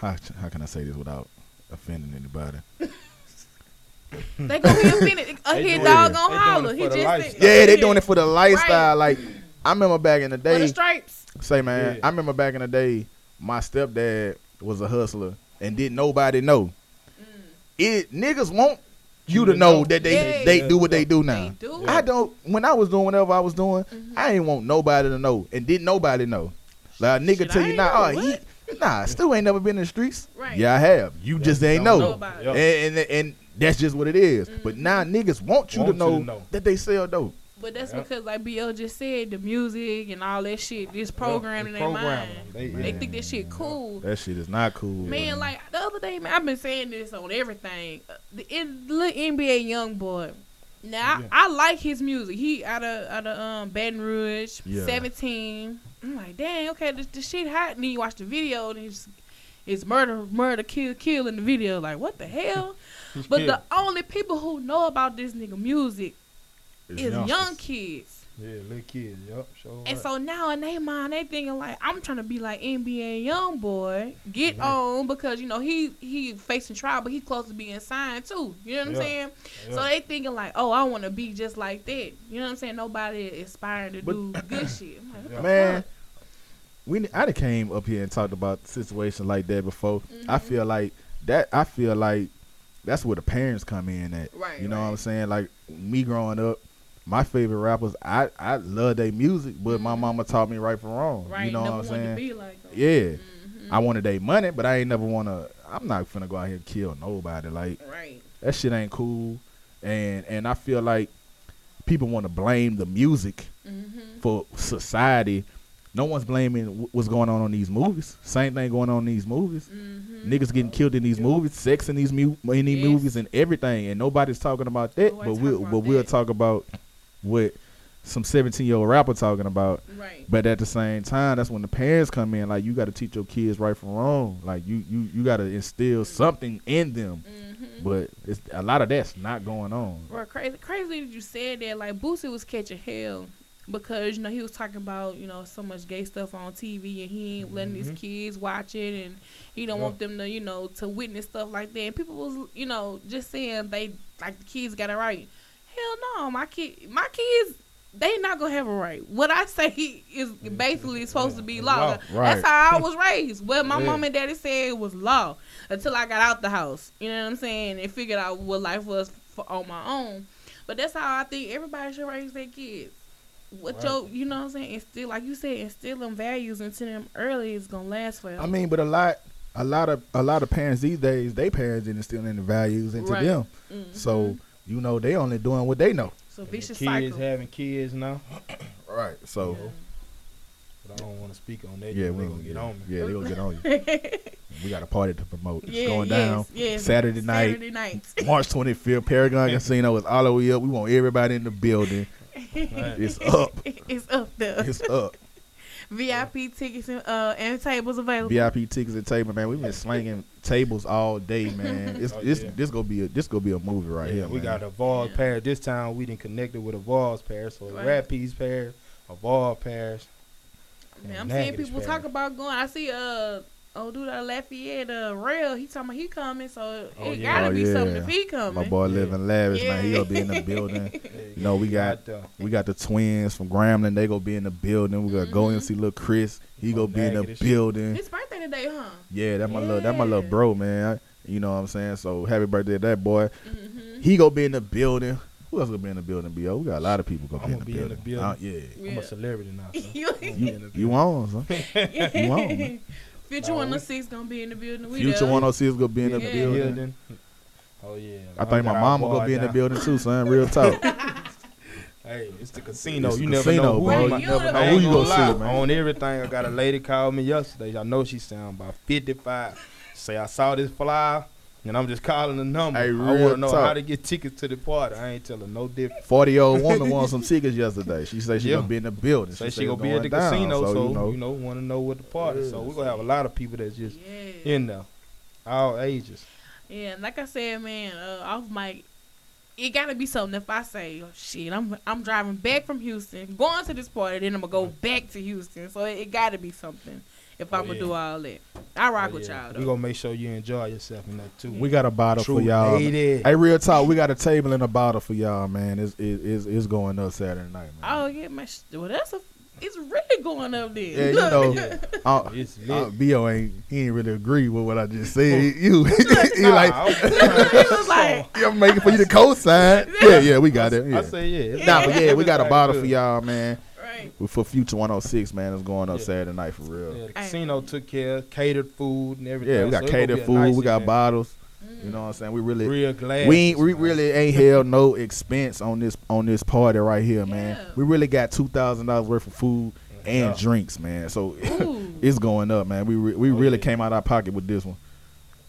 how can I say this without offending anybody? They gonna be offended. His dog gonna holler. He just they doing it for the lifestyle. Right. Like I remember back in the day. For the stripes. Say man, I remember back in the day, my stepdad was a hustler and didn't nobody know. Mm. It niggas want you to know that they do what they do now. They do. Yeah. I don't. When I was doing whatever I was doing, I ain't want nobody to know and didn't nobody know. Like a nigga tell you now. Nah, Stu ain't never been in the streets. Right. Yeah, I have. You just ain't know. And that's just what it is. Mm-hmm. But now niggas want you to know that they sell dope. But that's because, like B.O. just said, the music and all that shit, this programming in their mind. They think that shit cool. That shit is not cool. Man, like, the other day, man, I've been saying this on everything. The little NBA young boy. Now, I like his music. He out of Baton Rouge, 17. I'm like, dang, okay, this shit hot. And then you watch the video, and it's murder, kill in the video. Like, what the hell? But the only people who know about this nigga music is young kids. Yeah, little kids, yep. Sure. And so now in their mind, they thinking like, I'm trying to be like NBA young boy. Get on, because, you know, he facing trial, but he close to being signed too. You know what I'm saying? Yeah. So they thinking like, oh, I want to be just like that. You know what I'm saying? Nobody aspiring to do good shit. I'm like, man, I came up here and talked about situations like that before. Mm-hmm. I feel like that's where the parents come in at. Right, you know what I'm saying? Like, me growing up, my favorite rappers, I love their music, but my mama taught me right from wrong. Right, you know what I'm saying? To be like them. Yeah. Mm-hmm. I wanted their money, but I ain't never I'm not finna go out here and kill nobody. Like, that shit ain't cool. And I feel like people want to blame the music for society. No one's blaming what's going on in these movies. Same thing going on in these movies. Mm-hmm. Niggas getting killed in these movies, sex in these movies, and everything. And nobody's talking about that, we'll talk about what some 17-year-old rapper talking about. Right. But at the same time, that's when the parents come in. Like, you got to teach your kids right from wrong. Like, you got to instill something in them. Mm-hmm. But it's a lot of that's not going on. Well, crazy that you said that. Like, Boosie was catching hell. Because, you know, he was talking about, you know, so much gay stuff on TV, and he ain't letting these kids watch it, and he don't want them to, you know, to witness stuff like that. And people was, you know, just saying the kids got it right. Hell no, my kids, they not going to have it right. What I say is basically supposed to be law. Right. That's how I was raised. What my mom and daddy said was law until I got out the house. You know what I'm saying? And figured out what life was on my own. But that's how I think everybody should raise their kids. You know what I'm saying? Instill, like you said, instilling values into them early is gonna last forever. I mean, but a lot of parents these days, they parents didn't instill any values into them. Mm-hmm. So, you know, they only doing what they know. So vicious kids cycle. Having kids now. Right. So. Yeah. But I don't want to speak on that. Yeah, we're gonna get on me. Yeah, they gonna get on you. We got a party to promote. It's going down Saturday night, March 25th. Paragon Casino is all the way up. We want everybody in the building. Right. It's up. It's up though. It's up. VIP tickets and tables available. VIP tickets and table, man. We've been slanging tables all day, man. This gonna be a movie right here. We man. Got a Vols pair. This time we didn't connect it with a Vols pair, so a Rat Peas pair, a Vols pair. Man, I'm seeing people talk about going. I see dude out of Lafayette, Rail, he talking about he coming, so it gotta be something if he coming. My boy living lavish, man. He gonna be in the building. You know, we got the twins from Grambling. They gonna be in the building. We gotta go and see little Chris. He gonna be in the building. His birthday today, huh? Yeah, that's my little bro, man. You know what I'm saying? So happy birthday to that boy. Mm-hmm. He gonna be in the building. Who else gonna be in the building, B.O.? We got a lot of people gonna be in the building. I'm a celebrity now, son. You on, son. You on, man. Future 106 gonna be in the building. Future 106 gonna be in the building. Oh yeah. I think my mama gonna be in the building too, son. Real talk. Hey, it's the casino. You never know who you gonna see, man. On everything, I got a lady called me yesterday. I know she sound about 55. Say I saw this flyer, and I'm just calling the number. Hey, I want to know how to get tickets to the party. I ain't telling no difference. 40-year-old woman won some tickets yesterday. She said she gonna be in the building. She gonna be at the casino, so you know want to know what the party. So we're gonna have a lot of people that's just in there, all ages. Yeah, and like I said, man, off mic, it gotta be something. If I say, oh, shit, I'm driving back from Houston, going to this party, then I'm gonna go back to Houston. So it gotta be something. If I'm gonna do all that, I rock with y'all though. We gonna make sure you enjoy yourself in that too. We got a bottle for y'all. Hey, real talk, we got a table and a bottle for y'all, man. It's going up Saturday night, man. Oh yeah, man. Well, it's really going up there. Yeah, look. You know, B.O. he ain't really agree with what I just said. He was like, I'm making for you the cosign. Yeah, we got it. Yeah. I say but we got a bottle for y'all, man. For Future 106, man, it's going up Saturday night for real. Yeah, the casino took care of catered food and everything. Yeah, we got catered food. Nice we got bottles. You know what I'm saying? We really really ain't held no expense on this party right here, man. Yeah. We really got $2,000 worth of food and drinks, man. So it's going up, man. We really came out our pocket with this one.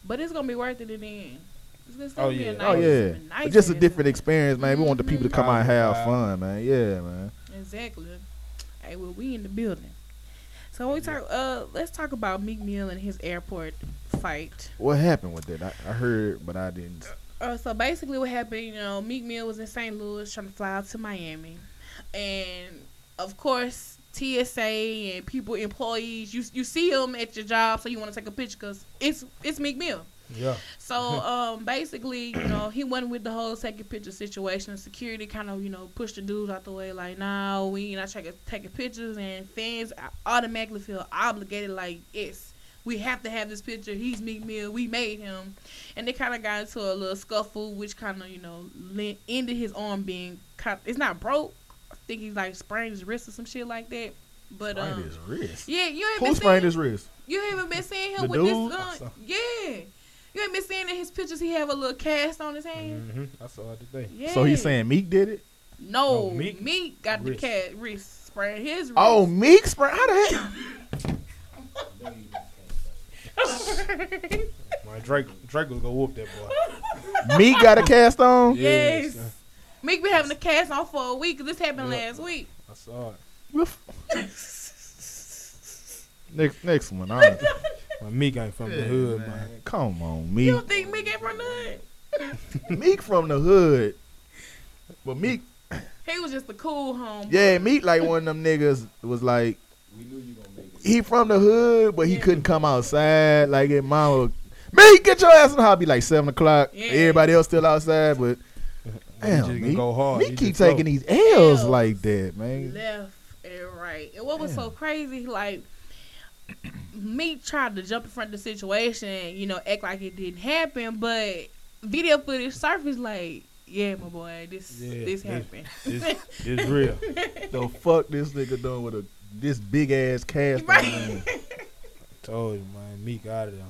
But it's gonna be worth it in the end. It's gonna be a nice, nice just a different experience, man. We want the people to come out and have fun, man. Yeah, man. Exactly. Hey, well, we in the building. So we talk. Let's talk about Meek Mill and his airport fight. What happened with that? I heard, but I didn't. So basically, what happened? You know, Meek Mill was in St. Louis trying to fly out to Miami, and of course, TSA and employees. You see them at your job, so you want to take a picture because it's Meek Mill. Yeah. So basically, you know, he went with the whole taking picture situation. Security kind of, you know, pushed the dudes out the way like, nah, we not taking pictures, and fans automatically feel obligated like, yes, we have to have this picture. He's Meek Mill. We made him. And they kind of got into a little scuffle, which kind of, you know, ended his arm being cut. It's not broke. I think he's like sprained his wrist or some shit like that. But sprained his wrist? Yeah, you ain't been seeing him. Who sprained his wrist? You haven't been seeing him with dude? This yeah. You ain't been seeing in his pictures he have a little cast on his hand? Mm-hmm. I saw it today. Yeah. So he's saying Meek did it? No, Meek got the cast wrist sprained his wrist. Oh, Meek sprained? How the hell? My Drake was gonna whoop that boy. Meek got a cast on? Yes. Meek been having a cast on for a week because this happened last week. I saw it. Next one. All right. Well, Meek ain't from the hood, man. Come on, Meek. You don't think Meek ain't from the hood? Meek from the hood. But Meek, he was just a cool homie. Yeah, Meek like one of them niggas was like, we knew you gonna make it. He from the hood, but he couldn't come outside. Like his mama, Meek, get your ass in the house. Be like 7 o'clock. Yeah. Everybody else still outside, but damn, Meek, go hard. Meek keep taking these L's like that, man. Left and right. And what was so crazy, like, Meek tried to jump in front of the situation and, you know, act like it didn't happen, but video footage surfaced like, yeah, my boy, this happened. It's real. The fuck this nigga doing with this big ass cast on him? I told you, man. Meek out of there.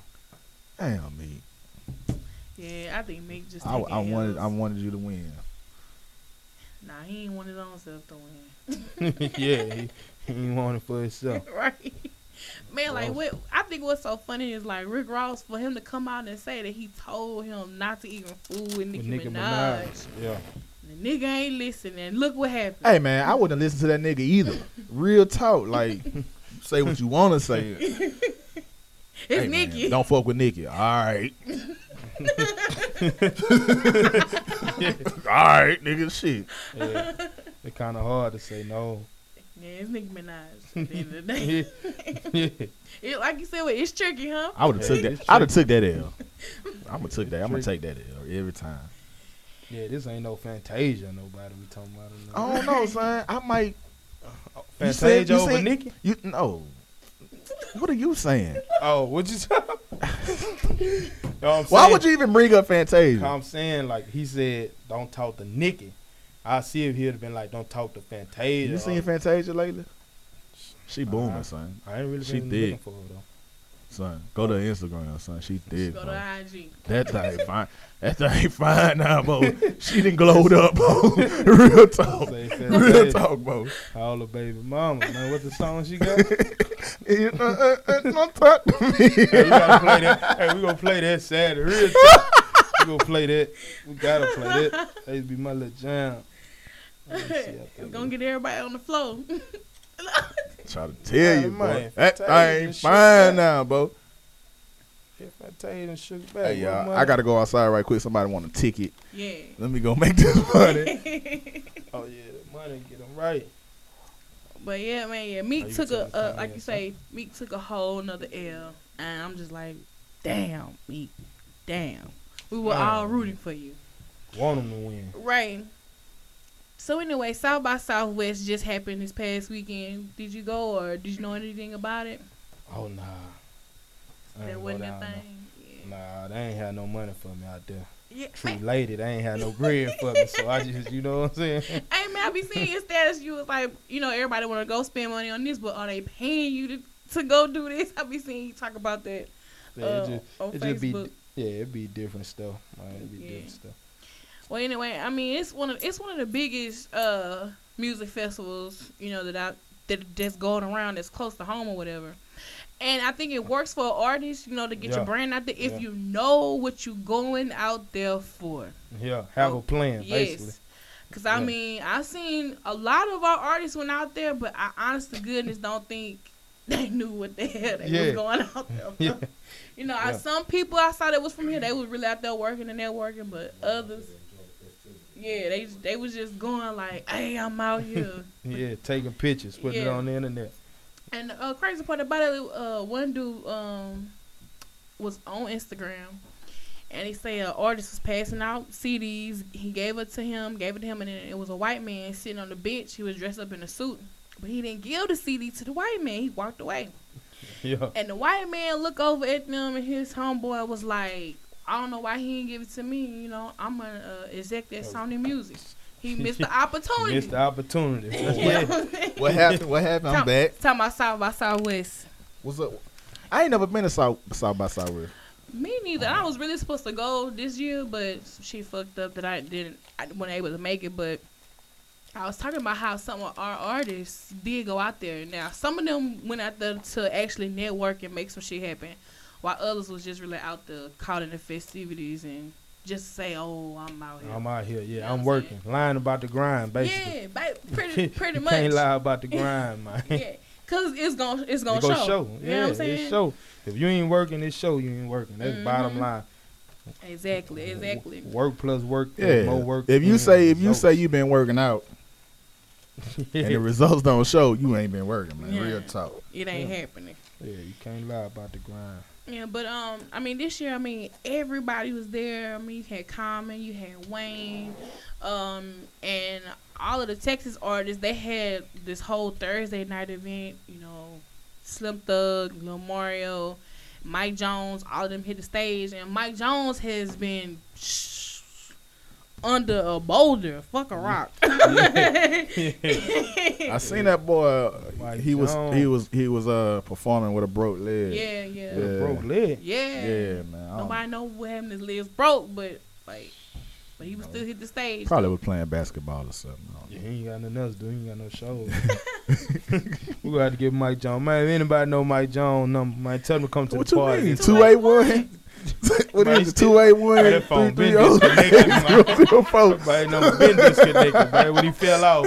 Damn, Meek. Yeah, I think Meek just I wanted you to win. Nah, he ain't want his own self to win. Yeah, he ain't want it for himself. Right. Man, like, what I think what's so funny is like Rick Ross, for him to come out and say that he told him not to even fool with Nicki Minaj. Yeah. And the nigga ain't listening. Look what happened. Hey man, I wouldn't listen to that nigga either. Real talk, like, say what you want to say. It's hey, Nicki. Man, don't fuck with Nicki. All right. All right, nigga, shit. Yeah. It's kind of hard to say no. Yeah, it's Nicki Minaj at the end of the day. It, like you said, it's tricky, huh? I would have took that L. I'm gonna take that L every time. Yeah, this ain't no Fantasia nobody we talking about. I don't know, son. I might Fantasia over Nicki? You no. What are you saying? Oh, what you talking about? Why would you even bring up Fantasia? I'm saying, like, he said, don't talk to Nicki. I see if he would have been like, don't talk to Fantasia. You seen Fantasia lately? She booming, son. I ain't really been looking for her, though. Son, go to Instagram, son. She thick. Go to IG. That ain't fine. That ain't fine now, bro. She done glowed up, bro. Real talk. Real talk, bro. All the baby mama, man. What the song she got? Don't talk to me. Hey, we gotta play that. Hey, we gonna play that Saturday. Real talk. We gonna play that. We gotta play that. That used to be my little jam. It's gonna get everybody on the floor. Try to tell you, boy. That ain't fine now, bro. If I tell you, shook back. Hey, y'all, I gotta go outside right quick. Somebody want a ticket? Yeah. Let me go make this money. Oh yeah, the money, get them right. But yeah, man, yeah. Meek took a like you say, Meek took a whole nother L, and I'm just like, damn, Meek, damn. We were all rooting for you. Want them to win. Right. So anyway, South by Southwest just happened this past weekend. Did you go or did you know anything about it? Oh, nah. That wasn't a thing? Yeah. Nah, they ain't had no money for me out there. Yeah. Tru Lady, they ain't had no bread for me, so I just, you know what I'm saying? Hey, man, I be seeing your status. You was like, you know, everybody want to go spend money on this, but are they paying you to go do this? I be seeing you talk about that on Facebook. It just be... Yeah, it'd be different stuff. Like, it'd be different stuff. Well, anyway, I mean, it's one of the biggest music festivals, you know, that's going around, that's close to home or whatever. And I think it works for artists, you know, to get your brand out there if you know what you're going out there for. Yeah, have a plan, basically. Because, I mean, I've seen a lot of our artists went out there, but I honestly goodness don't think they knew what the hell they was going out there. Yeah. You know, some people I saw that was from here, they was really out there working and networking, but others, they was just going like, hey, I'm out here. Taking pictures, putting it on the internet. And the crazy part about it, one dude was on Instagram. And he said an artist was passing out CDs. He gave it to him, and it was a white man sitting on the bench. He was dressed up in a suit, but he didn't give the CD to the white man. He walked away. Yeah. And the white man looked over at them, and his homeboy was like, I don't know why he didn't give it to me. You know, I'm an exec at Sony Music. He missed the opportunity. What happened? I'm back. Talking about South by Southwest. What's up? I ain't never been to South by Southwest. Me neither. I was really supposed to go this year, but she fucked up that I wasn't able to make it. But I was talking about how some of our artists did go out there. Now, some of them went out there to actually network and make some shit happen, while others was just really out there caught in the festivities and just say, oh, I'm out here. I'm out here, yeah. You know I'm working. Saying? Lying about the grind, basically. Yeah, pretty much. Can't lie about the grind, man. Yeah. Cause it's gonna show. You know what I'm saying? It show. If you ain't working, it show you ain't working. That's bottom line. Exactly. Work plus work. Yeah. More work. If you say you been working out, and the results don't show, you ain't been working, man. Yeah. Real talk. It ain't happening. Yeah, you can't lie about the grind. Yeah, but I mean this year, I mean everybody was there. I mean you had Common, you had Wayne, and all of the Texas artists. They had this whole Thursday night event. You know, Slim Thug, Lil Mario, Mike Jones, all of them hit the stage. And Mike Jones has been under a boulder, fuck a rock. I seen that boy. He was performing with a broke leg. Yeah. With a broke leg. Yeah, man. Nobody know what happened. His legs broke, but he was still hit the stage. Probably was playing basketball or something. Yeah, he ain't got nothing else to do. He ain't got no shows. We gonna have to give Mike Jones. Man, if anybody know Mike Jones number, man, tell him to come to the party. 281. What is 281-330-004? Everybody know business connected, man. When he fell off,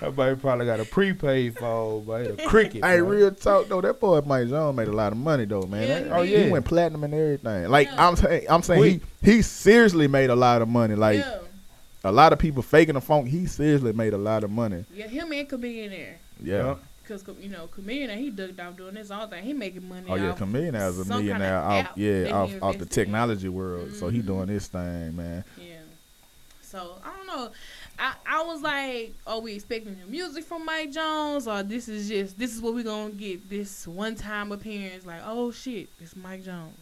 everybody probably got a prepaid phone, man. A cricket. Hey, real talk though, that boy Mike Jones made a lot of money though, man. Yeah. He went platinum and everything. Like I'm saying, he seriously made a lot of money. Like a lot of people faking the funk. He seriously made a lot of money. Yeah, him and Chameleonaire. Yeah. Cause you know, Chameleonaire, he ducked off doing this all thing. He making money. Oh yeah, Chameleonaire is a millionaire off the technology world. Mm-hmm. So he doing this thing, man. Yeah. So I don't know. I was like, are we expecting new music from Mike Jones, or this is what we gonna get this one time appearance? Like, oh shit, it's Mike Jones.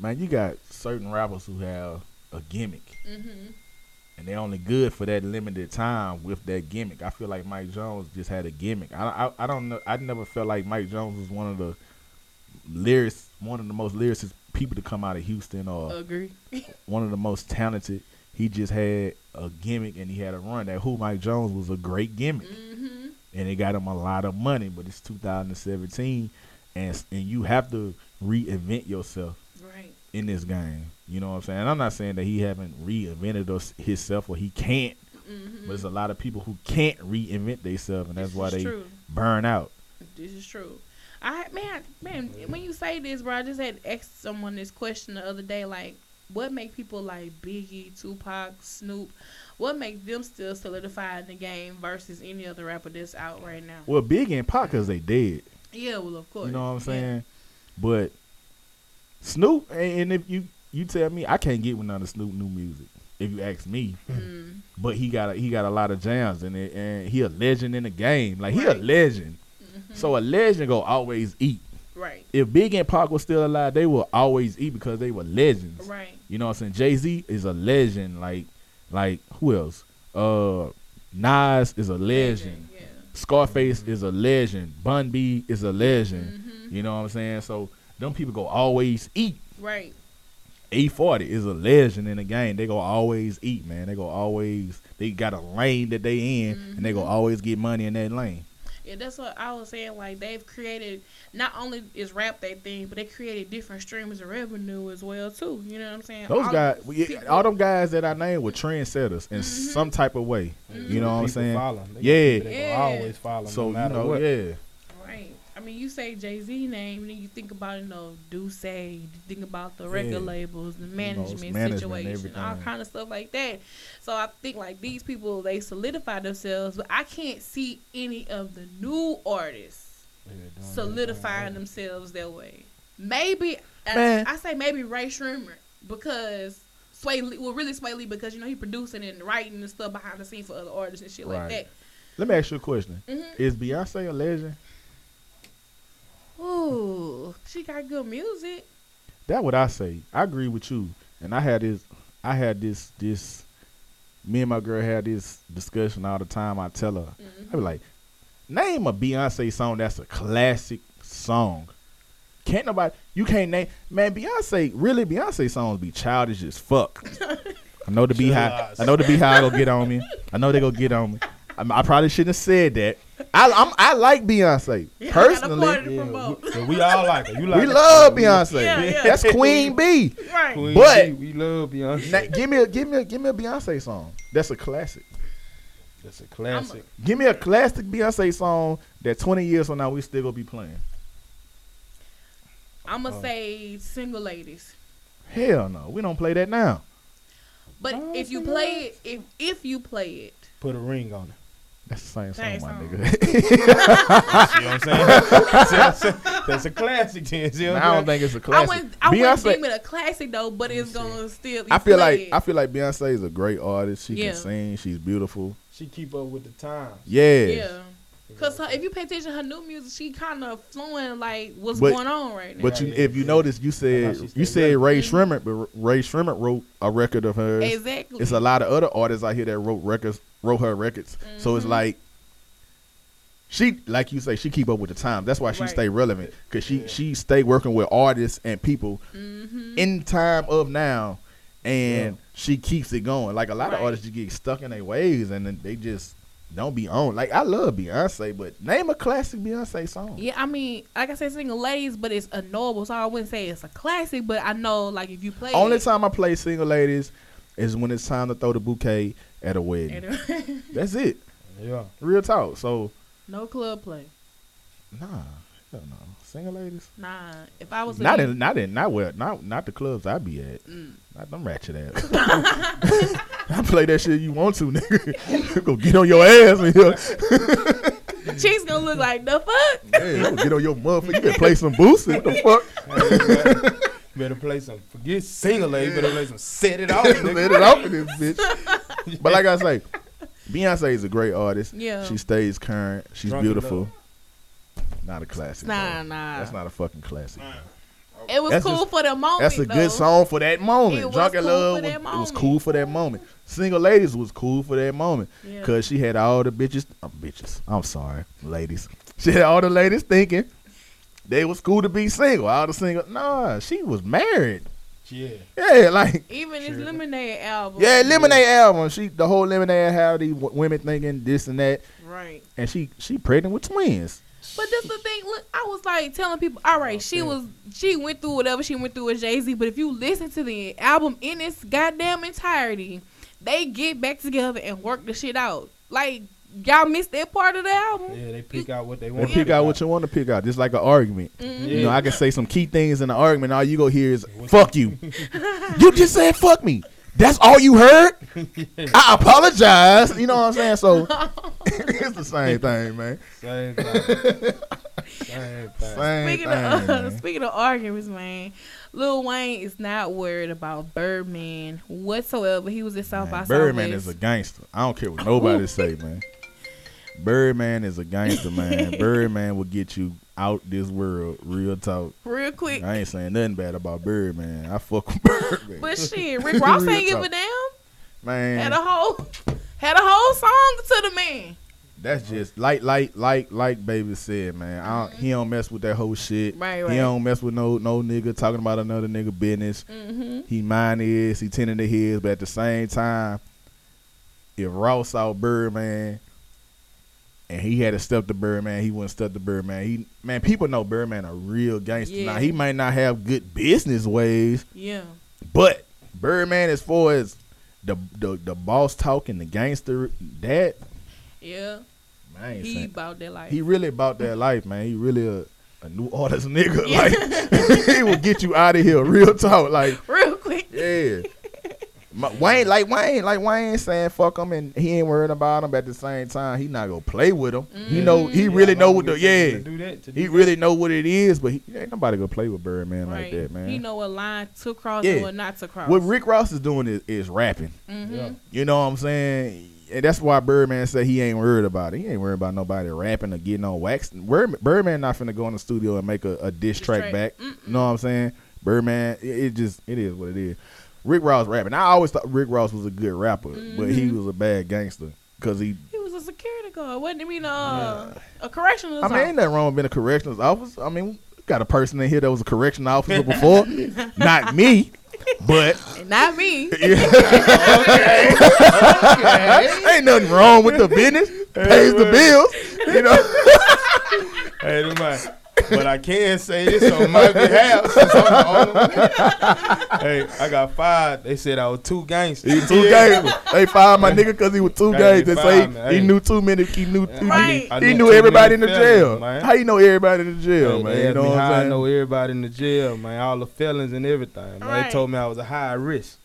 Man, you got certain rappers who have a gimmick. Mm-hmm. And they're only good for that limited time with that gimmick. I feel like Mike Jones just had a gimmick. I don't know. I never felt like Mike Jones was one of the most lyricist people to come out of Houston, or agree. One of the most talented. He just had a gimmick and he had a run. That Who Mike Jones was a great gimmick, mm-hmm. and it got him a lot of money. But it's 2017, and you have to reinvent yourself in this game. You know what I'm saying? And I'm not saying that he haven't reinvented himself or he can't, mm-hmm. but there's a lot of people who can't reinvent themselves, and that's why they burn out. This is true. Man, when you say this, bro, I just had asked someone this question the other day, like, what make people like Biggie, Tupac, Snoop, what make them still solidify in the game versus any other rapper that's out right now? Well, Biggie and Pac, because they dead. Yeah, well, of course. You know what I'm saying? Yeah. But Snoop, and if you tell me, I can't get with none of Snoop new music, if you ask me. Mm. But he got a lot of jams in it, and he a legend in the game. Like, he a legend. Mm-hmm. So a legend go always eat. Right. If Big and Pac was still alive, they will always eat because they were legends. Right. You know what I'm saying? Jay-Z is a legend. Like who else? Nas is a legend. Yeah. Scarface is a legend. Bun B is a legend. Mm-hmm. You know what I'm saying? So them people go always eat. Right. A40 is a legend in the game. They gonna always eat, man. They gonna always, they got a lane that they in, mm-hmm. and they gonna always get money in that lane. Yeah, that's what I was saying. Like, they've created, not only is rap their thing, but they created different streams of revenue as well, too. You know what I'm saying? Those all guys, all them guys that I named were trendsetters in mm-hmm. some type of way. Mm-hmm. You know what I'm saying? Follow. They always follow. So, no matter what. Right. I mean, you say Jay-Z name, and then you think about, you know, Duce, you think about the record labels, the management situation, everything. All kind of stuff like that. So I think, like, these people, they solidify themselves, but I can't see any of the new artists solidifying themselves that way. Maybe, I say maybe Ray Shrimmer, because Sway Lee, Sway Lee, because, you know, he producing and writing and stuff behind the scenes for other artists and shit like that. Let me ask you a question. Mm-hmm. Is Beyonce a legend? Ooh, she got good music. That's what I say. I agree with you. And I had this, me and my girl had this discussion all the time. I tell her, mm-hmm. I be like, name a Beyonce song that's a classic song. Can't nobody, you can't name, man, Beyonce songs be childish as fuck. I know the Beehive gonna get on me. I know they gonna get on me. I probably shouldn't have said that. I like Beyonce personally. We all like her. We love Beyonce. Yeah. That's Queen B. Right. Queen but B, we love Beyonce. Give me a Beyonce song. That's a classic. Give me a classic Beyonce song that 20 years from now we still gonna be playing. I'ma say Single Ladies. Hell no, we don't play that now. But if you play it, put a ring on it. That's the same song. My nigga. See what I'm saying? That's a classic, then. I don't think it's a classic. I wouldn't deem it a classic though, but it's gonna still. I feel like Beyonce is a great artist. She can sing. She's beautiful. She keep up with the times. Yeah. Yeah. Cause if you pay attention to her new music, she kind of flowing like what's going on right now. But if you notice, you said Ray Shrimmer, but Ray Shrimmer wrote a record of hers. Exactly. It's a lot of other artists out here that wrote her records. Mm-hmm. So it's like she, like you say, she keep up with the time. That's why she stay relevant, cause she stay working with artists and people mm-hmm. in time of now, and she keeps it going. Like a lot of artists, you get stuck in their ways, and then they just. Don't be on. Like, I love Beyonce, but name a classic Beyonce song. Yeah, I mean, like I said, Single Ladies, but it's unknowable, so I wouldn't say it's a classic, but I know, like, if you play Only time I play Single Ladies is when it's time to throw the bouquet at a wedding. That's it. Yeah. Real talk, so. No club play. Nah. Hell no. Single Ladies? Nah. If I was not the clubs I be at. Mm. Not them ratchet ass. I play that shit you want to, nigga. Go get on your ass, nigga. The cheeks gonna look like the fuck. Man, I'm gonna get on your motherfucker. You better play some Boosie. What the fuck? Hey, you better play some forget Single Ladies. You better play some Set It Off. Set It Off in this bitch. But like I say, Beyonce is a great artist. Yeah. She stays current. She's beautiful. Not a classic. Nah. That's not a fucking classic. Nah. It was that's cool just, for the moment. That's a good song for that moment. Drunken Love, it was cool for that moment. Single Ladies was cool for that moment. Because she had all the bitches. I'm sorry, ladies. She had all the ladies thinking they was cool to be single. All the single. Nah, she was married. Yeah. Yeah, like. Even this Lemonade album. Yeah, Lemonade album. The whole Lemonade had these women thinking this and that. Right. And she pregnant with twins. But that's the thing. Look, I was like telling people, all right, she went through whatever she went through with Jay-Z, but if you listen to the album in its goddamn entirety, they get back together and work the shit out. Like, y'all missed that part of the album. Yeah, they pick out what they want. They pick out what you want to pick out. Just like an argument. Mm-hmm. Yeah. You know, I can say some key things in the argument. All you go hear is, fuck you. You just said, fuck me. That's all you heard? I apologize. You know what I'm saying? So it's the same thing, man. Same thing. Same thing. Speaking of arguments, man, Lil Wayne is not worried about Birdman whatsoever. He was at South by Southwest. Birdman is a gangster. I don't care what nobody say, man. Birdman is a gangster, man. Birdman will get you out this world, real talk. Real quick. I ain't saying nothing bad about Birdman. I fuck with Birdman. But shit, Rick Ross ain't give a damn. Man. Had a whole song to the man. That's just like Baby said, man. He don't mess with that whole shit. Right. He don't mess with no nigga talking about another nigga business. Mm-hmm. He mine is. He tending to his. But at the same time, if Ross saw Birdman and he had to step the Birdman, he wouldn't step the Birdman. People know Birdman a real gangster. Yeah. Now he might not have good business ways. Yeah. But Birdman, as far as the boss talking, the gangster, that. Yeah. Man, he bought that life. He really bought that life, man. He really a new artist nigga. Yeah. Like, he will get you out of here real talk. Like, real quick. Yeah. Wayne saying fuck him and he ain't worried about him, but at the same time he not gonna play with him. Mm-hmm. He really know what it is, but ain't nobody gonna play with Birdman like that, man. He know what line to cross and what not to cross. What Rick Ross is doing is rapping. Mm-hmm. Yeah. You know what I'm saying? And that's why Birdman said he ain't worried about it. He ain't worried about nobody rapping or getting on wax. Birdman not finna go in the studio and make a diss track back. Mm-mm. You know what I'm saying? Birdman, it is what it is. Rick Ross rapping. I always thought Rick Ross was a good rapper, but he was a bad gangster because he was a security guard. Wasn't it a correctional officer? I mean, ain't nothing wrong with being a correctional officer. I mean, we got a person in here that was a correctional officer before. Not me. But not me. Okay. Ain't nothing wrong with the business. Pays the bills. You know. But I can say this on my behalf since I'm the owner. Hey, I got fired. They said I was too gangster. He too gangster. They fired my nigga because he was too gangster. They say he knew too many. He knew he knew everybody in the jail. Man. How you know everybody in the jail, man? You know what I'm saying? I know everybody in the jail, man. All the felons and everything. Man. Right. They told me I was a high risk.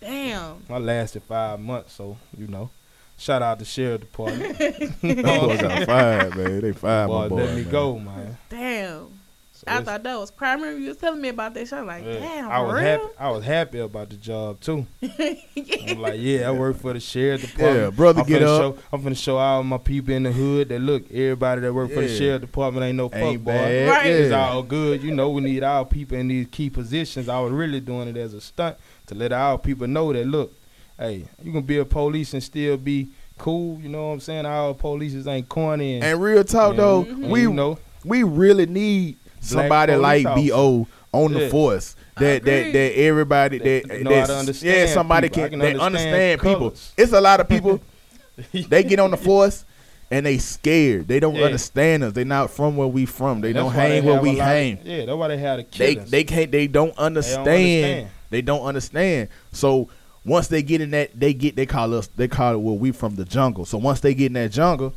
Damn. I lasted 5 months, so you know. Shout out to Sheriff Department. Those boys got fired, man. They fired my boy. Let me go, man. Damn. So I thought that was crime. I remember you was telling me about that shit. I'm like, damn, I was happy about the job, too. I'm like, I work for the Sheriff Department. Yeah, brother, get up. I'm finna show all my people in the hood that, look, everybody that work for the Sheriff Department ain't no fuck boy. Right. It's all good. You know, we need our people in these key positions. I was really doing it as a stunt to let our people know that, look, hey, you can be a police and still be cool. You know what I'm saying? Our police ain't corny. And real talk, though, we really need somebody like B.O. on the force. That everybody, somebody can understand people. It's a lot of people, they get on the force and they scared. They don't understand us. They not from where we from. They don't hang where we hang. Yeah, that's why they had to kill us. They don't understand. They don't understand. So, once they get in that, they call it where we from, the jungle. So once they get in that jungle,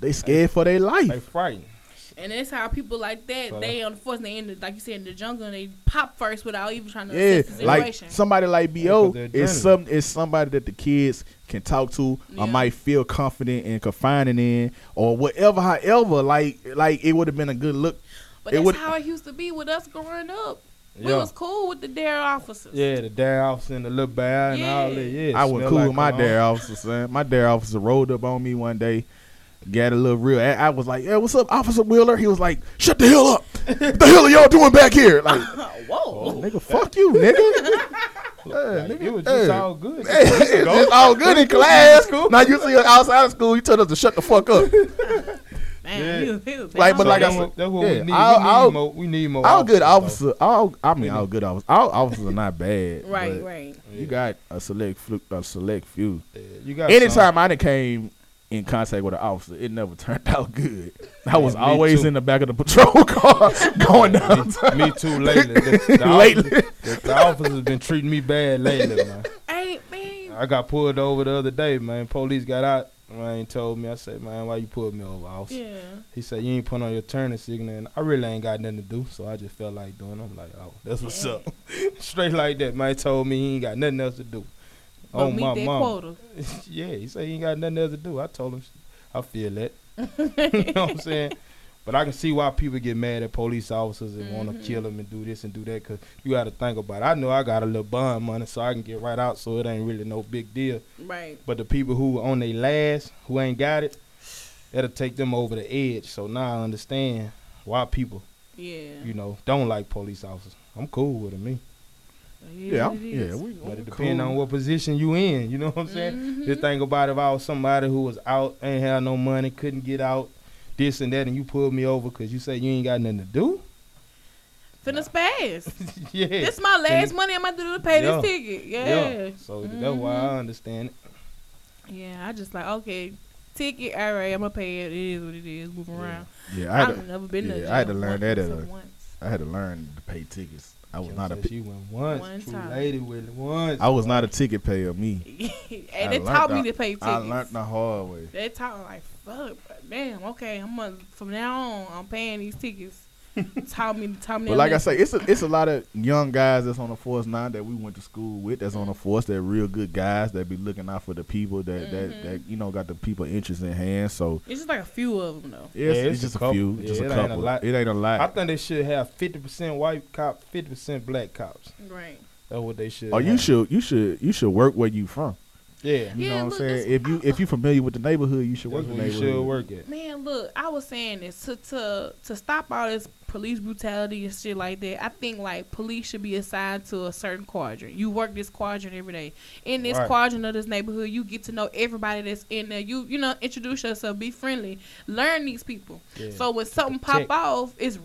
they scared for their life. They frightened. And that's how people like that, they unfortunately end up, like you said, in the jungle, and they pop first without even trying to assess the situation. Like somebody like B.O. is somebody that the kids can talk to or might feel confident and confiding in or whatever, however, like it would have been a good look. But that's how it used to be with us growing up. We was cool with the dare officers. Yeah, the dare officer and the little bear and all that. Yeah, I was cool with my dare officer, son. My dare officer rolled up on me one day, got a little real. I was like, "Hey, what's up, Officer Wheeler?" He was like, "Shut the hell up! What the hell are y'all doing back here?" Like, whoa, nigga, fuck you, nigga. It was just all good. It's all good in class. Cool. Now you see us outside of school, you tell us to shut the fuck up. Man, we need more. All good officers. All good officers. All officers are not bad. Right. You got a select few. Yeah, you got anytime I came in contact with an officer, it never turned out good. I was always in the back of the patrol car going down. Me too. Lately, the officers been treating me bad lately, man. I got pulled over the other day, man. Police got out. Rain told me, I said, man, why you pulled me over? He said, you ain't put on your turning signal, and I really ain't got nothing to do, so I just felt like doing it. I'm like, oh, that's what's up. Straight like that, man told me he ain't got nothing else to do. Oh, my mom. He said he ain't got nothing else to do. I told him, I feel that. You know what I'm saying? But I can see why people get mad at police officers and want to kill them and do this and do that, because you got to think about it. I know I got a little bond money, so I can get right out, so it ain't really no big deal. Right. But the people who on their last, who ain't got it, that'll take them over the edge. So now I understand why people, don't like police officers. I'm cool with them, me. Yeah, yeah. But it depends on what position you in. You know what I'm saying? Just think about if I was somebody who was out, ain't had no money, couldn't get out, this and that, and you pulled me over because you said you ain't got nothing to do. Finna spaz. Yeah. This my last money I'm gonna do to pay this ticket. Yeah. So that's why I understand it. Yeah, I just like, okay, ticket, all right, I'm gonna pay it. It is what it is. Move around. Yeah, I've never been to jail. I had to learn that at once. I had to learn to pay tickets. I was not a she went once. One Tru Lady went once. I was not a ticket payer, me. And they taught me to pay tickets. I learned the hard way. They taught me like, fuck, damn, okay, I'm gonna, from now on, I'm paying these tickets. taught me. But like I say, it's a lot of young guys that's on the force now that we went to school with. That's on the force. They're real good guys that be looking out for the people that you know got the people interest in hand. So it's just like a few of them though. Yeah, it's just a few. Just a couple. Ain't a lot. It ain't a lot. I think they should have 50% white cops, 50% black cops. Right. That's what they should. You should work where you from. Yeah. You know what I'm saying? If you familiar with the neighborhood, you should work in the neighborhood. You should work it. Man, look, I was saying this to stop all this police brutality and shit like that. I think like police should be assigned to a certain quadrant. You work this quadrant every day. In this quadrant of this neighborhood, you get to know everybody that's in there. You know, introduce yourself, be friendly, learn these people. Yeah. So when something pop off, it's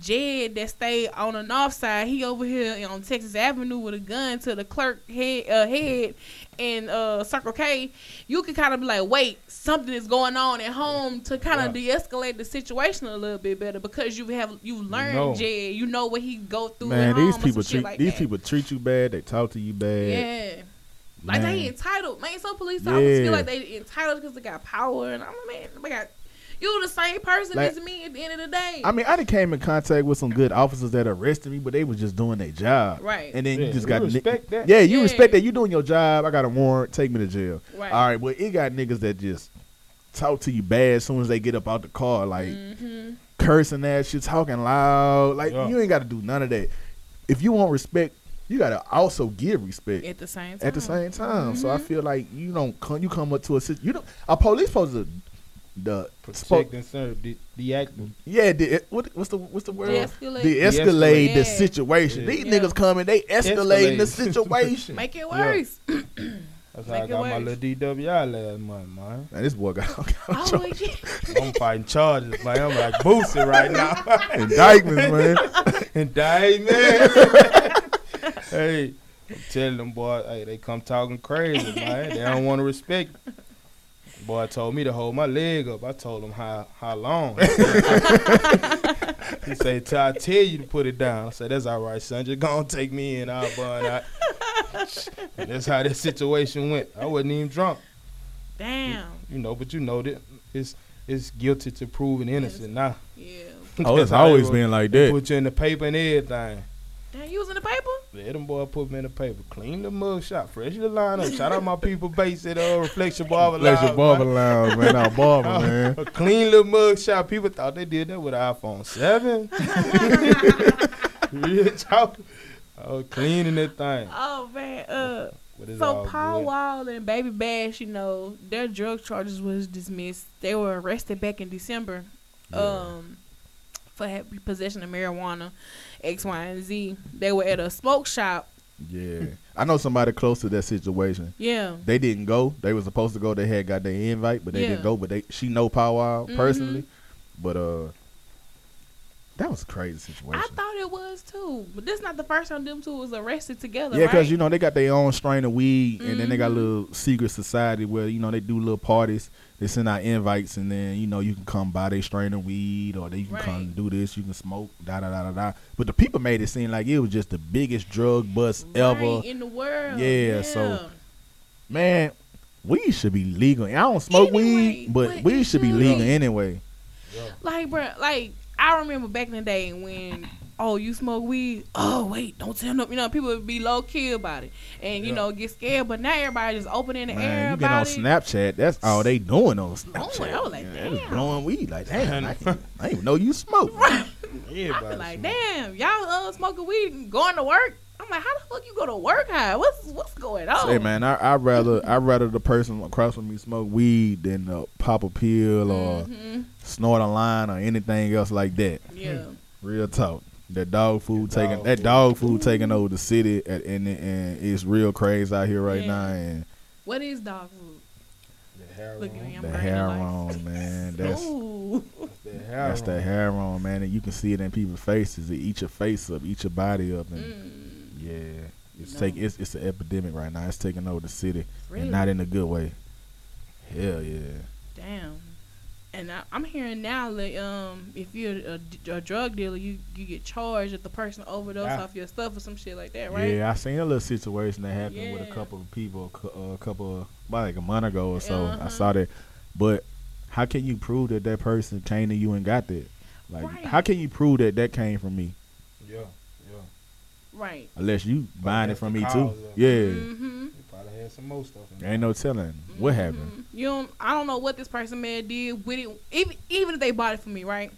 Jed that stayed on the north side, he over here on Texas Avenue with a gun to the clerk head in Circle K. You can kind of be like, wait, something is going on at home to kind of de-escalate the situation a little bit better because you've learned Jed. You know what he go through. Man, at home these people treat you bad. They talk to you bad. Yeah. Like they entitled. Man, some police officers feel like they entitled because they got power. And I'm like, man, they got. You the same person as me at the end of the day. I mean, I done came in contact with some good officers that arrested me, but they was just doing their job. Right. And then you just got respect that. Yeah, you respect that. You doing your job. I got a warrant. Take me to jail. Right. All right. Well, it got niggas that just talk to you bad as soon as they get up out the car, like cursing at you, talking loud. Like you ain't got to do none of that. If you want respect, you got to also give respect at the same time. So I feel like you don't come. You come up to a situation. You don't. A police supposed to. The protect and serve the act. Yeah, what's the word? De-escalate the situation. Yeah. These niggas coming, they escalating the situation. Make it worse. That's how I got my little DWI last month, man. Man, this boy got I'm fighting charges, man. I'm like boosted right now. Indictments, man. Hey, I'm telling them boys, hey, they come talking crazy, man. They don't want to respect. Boy told me to hold my leg up. I told him how long. He said, "I tell you to put it down." I said, "That's all right, son. Just gonna take me in." I'll burn out. And that's how this situation went. I wasn't even drunk. Damn. You know, but you know that it's guilty to proven innocent now. Yeah. Oh, it's always been like that. Put you in the paper and everything. Damn, you was in the paper? Yeah, them boy put me in the paper. Clean the mug shop, fresh the line up. Shout out my people based at Reflection Barber Lounge. Reflection Barber Lounge, man. Our barber, man. A clean little mug shop. People thought they did that with an iPhone 7. Real talk. Oh, cleaning that thing. Oh, man. So Paul Wall and Baby Bash, you know, their drug charges was dismissed. They were arrested back in December. Yeah. For possession of marijuana, X, Y, and Z. They were at a smoke shop. Yeah. I know somebody close to that situation. Yeah. They didn't go. They were supposed to go. They had got their invite, but they didn't go. But she know Paul Wall personally. But that was a crazy situation. I thought it was too. But this is not the first time them two was arrested together. Yeah, because you know, they got their own strain of weed, and then they got a little secret society where, you know, they do little parties. They send out invites, and then, you know, you can come buy their strain of weed, or you can come do this, you can smoke, da-da-da-da-da. But the people made it seem like it was just the biggest drug bust ever. In the world. Yeah, so, man, weed should be legal. I don't smoke weed, but weed should be legal anyway. Like, bro, like, I remember back in the day when... Oh, you smoke weed? Oh, wait, don't tell no. You know, people would be low-key about it and, you know, get scared. But now everybody just opening the air you about it. You get on Snapchat. That's all they doing on Snapchat. I was like, damn. They was blowing weed. Like, damn, I didn't even know you smoked. Right. Everybody I be like, damn, y'all smoking weed and going to work? I'm like, how the fuck you go to work high? What's going on? Hey, man, I'd rather the person across from me smoke weed than pop a pill or snort a line or anything else like that. Yeah. Real talk. The dog food taking that dog food taking over the city, and it's real crazy out here right now. And what is dog food? The hair on, the hair on, man. That's the hair on, man. And you can see it in people's faces. It eats your face up, eat your body up, and it's an epidemic right now. It's taking over the city, and not in a good way. Hell yeah. Damn. And I'm hearing now that if you're a drug dealer, you get charged if the person overdosed off your stuff or some shit like that, right? Yeah, I seen a little situation that happened with a couple of people, about like a month ago or so. I saw that. But how can you prove that that person came to you and got that? Like, how can you prove that that came from me? Yeah, yeah. Right. Unless you buying it from me too. Yeah. Mm-hmm. Had some more stuff in there. Ain't no telling what happened. I don't know what this person did with it. Even if they bought it for me, right?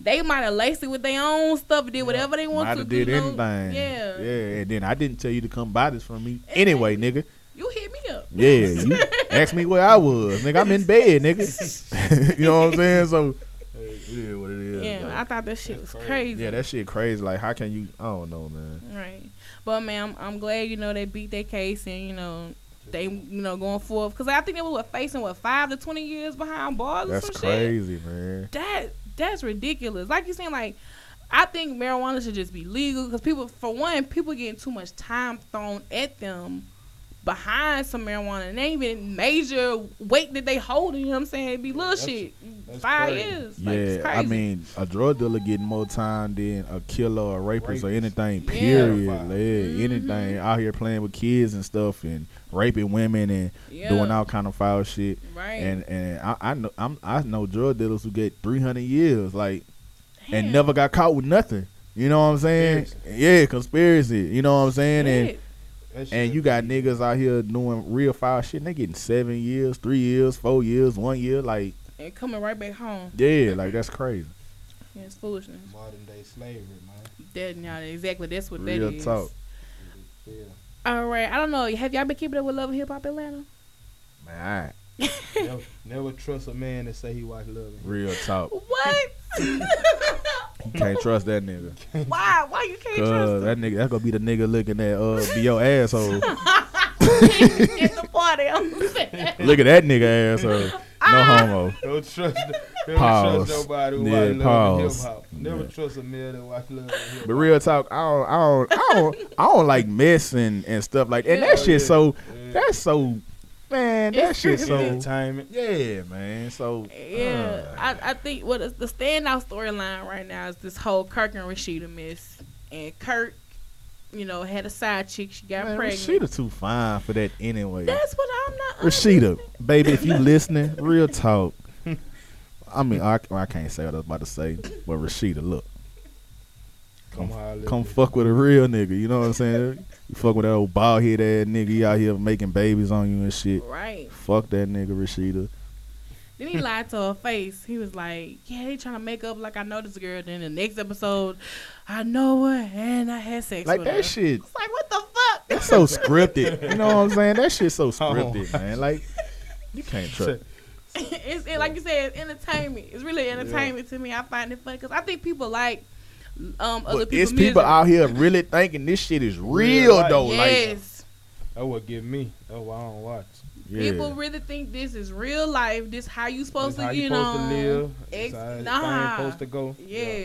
They might have laced it with their own stuff, did whatever they want to. Did anything. Yeah. And then I didn't tell you to come buy this from me anyway, nigga. You hit me up. Yeah. You asked me where I was, nigga. I'm in bed, nigga. You know what I'm saying? So yeah, what it is. Yeah, I thought that shit was crazy. Yeah, that shit crazy. Like, how can you? I don't know, man. Right. But, man, I'm glad, they beat their case and, they, going forth. Because I think they were facing, 5 to 20 years behind bars or some shit? That's crazy, man. That's ridiculous. Like you saying, I think marijuana should just be legal. Because people, for one, people getting too much time thrown at them behind some marijuana. And they ain't even major weight that they holding, you know what I'm saying? It'd be little shit. That's 5 years. Yeah, it's crazy. I mean, a drug dealer getting more time than a killer or a rapist or anything, period. Yeah. Anything out here playing with kids and stuff and raping women and doing all kind of foul shit. Right. And I know drug dealers who get 300 years, and never got caught with nothing. You know what I'm saying? Conspiracy. Yeah, conspiracy. You know what I'm saying? And you got niggas out here doing real foul shit, and they getting 7 years, 3 years, 4 years, 1 year, and coming right back home. Yeah, that's crazy. Yeah, it's foolishness. Modern day slavery, man. Exactly, that's what real that is. Real talk. Yeah. All right, I don't know. Have y'all been keeping up with Love and Hip Hop Atlanta? Man, never trust a man that say he watch Love and Hip Hop. Real talk. What? You can't trust that nigga. Why? Why you can't trust him? That nigga, that's gonna be the nigga looking at B.O. asshole. At the party, look at that nigga asshole. No homo. Don't trust. Don't trust nobody who watch Love and Hip Hop. Never trust a man that watch Love and Hip Hop. But real talk, I don't like mess and stuff like that. And that shit that's so. Man, that shit's so entertainment. Yeah, man. So I think what is the standout storyline right now is this whole Kirk and Rashida mess. And Kirk, had a side chick. She got pregnant. Rashida too fine for that anyway. That's what I'm not. Rashida, baby, if you listening, real talk. I mean, I can't say what I was about to say, but Rashida, look. Come fuck with a real nigga, you know what I'm saying? You fuck with that old bald head ass nigga, he out here making babies on you and shit. Right. Fuck that nigga, Rashida. Then he lied to her face. He was like, yeah, they trying to make up like I know this girl. Then the next episode, I know her and I had sex with her. Like that shit. It's like, what the fuck? That's so scripted. You know what I'm saying? That shit's so scripted, man. Like, you can't trust. It's like you said, it's entertainment. It's really entertainment to me. I find it fun because I think people like, other people. It's people out here really thinking this shit is real though. Yes. That would give me. That's why I don't watch. Yeah. People really think this is real life. This how you supposed to, live. How you supposed to go. Yeah.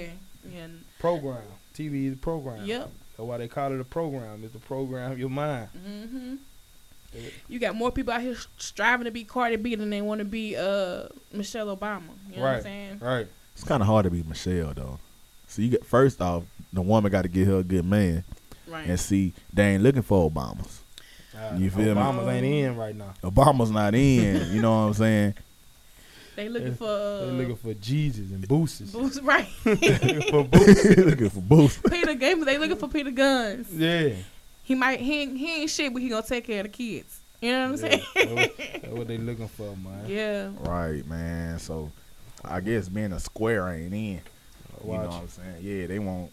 Program. TV is a program. Yep. That's why they call it a program. It's a program of your mind. Mm-hmm. You got more people out here striving to be Cardi B than they want to be Michelle Obama. You know what I'm saying? Right. It's kind of hard to be Michelle though. So you get, first off, the woman got to get her a good man, right? And see, they ain't looking for Obamas. You feel me? Obamas ain't in right now. Obamas not in. You know what I'm saying? They looking for. They looking for Jeezus and Boosters. Boost, right? Looking for Boosters. Peter Gamer. They looking for Peter Guns. Yeah. He ain't shit, but he gonna take care of the kids. You know what I'm saying? That's what they looking for, man. Yeah. Right, man. So, I guess being a square ain't in. You know what I'm saying? Yeah, they want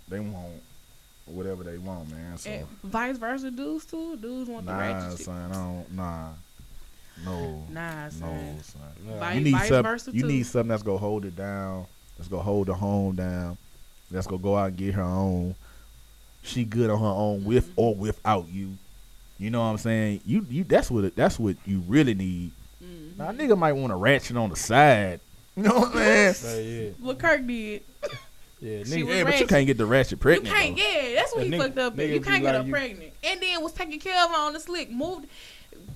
whatever they want, man. So and vice versa, dudes too. Dudes want the ratchet. Son, son. You need something that's gonna hold it down. That's gonna hold the home down. that's gonna go out and get her own. She good on her own with or without you. You know what I'm saying? You that's what you really need. Mm-hmm. Now a nigga might want to ratchet on the side. You know what I'm saying? Well, Kirk did. Yeah, nigga, yeah, but you can't get the ratchet pregnant. You can't get. That's what he fucked up at. You can't get her pregnant. And then was taking care of her on the slick.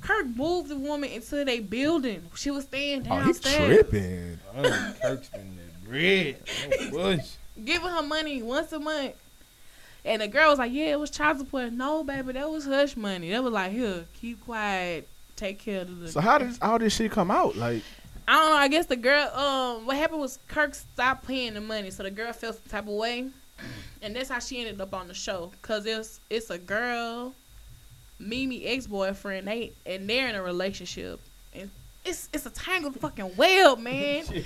Kirk moved the woman into their building. She was staying downstairs. Oh, he tripping. Kirk's been the bread. Oh, giving her money once a month. And the girl was like, yeah, it was child support. No, baby, that was hush money. That was like, here, keep quiet. Take care of the little. So how does all this shit come out? Like, I don't know. I guess the girl, what happened was Kirk stopped paying the money. So the girl felt some type of way. And that's how she ended up on the show. Because it's a girl, Mimi ex-boyfriend, they're in a relationship. And it's a tangled fucking web, man. Yeah,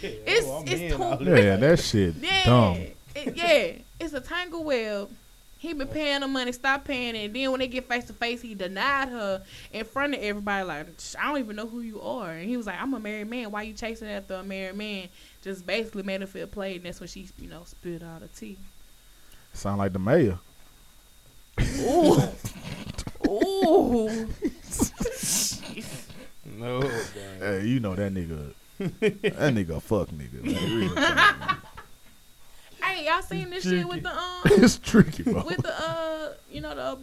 yeah, that shit dumb. It's a tangled web. He been paying her money, stop paying it. And then when they get face to face, he denied her in front of everybody. Like, I don't even know who you are. And he was like, I'm a married man. Why you chasing after a married man? Just basically made her feel played. And that's when she, spilled all the tea. Sound like the mayor. Ooh. Ooh. No. Dang. Hey, you know that nigga. That nigga a fuck nigga. Like, hey, y'all seen this shit with the it's tricky, bro. With the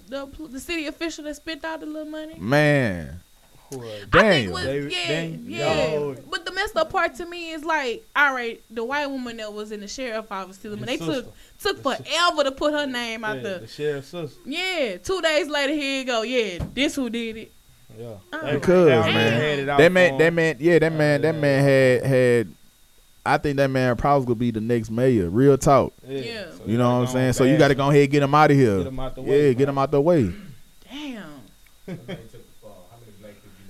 the city official that spent out the little money. Man, Daniel. But the messed up part to me is like, all right, the white woman that was in the sheriff's office, they took forever to put her name out there. The sheriff's sister. Yeah, 2 days later, here you go. Yeah, this who did it. Yeah, because man, that man had. I think that man probably gonna be the next mayor. Real talk. Yeah. So you know what I'm saying? Bad. So you gotta go ahead and get him out of here. Get him out the way. Yeah, get him out the way. Damn.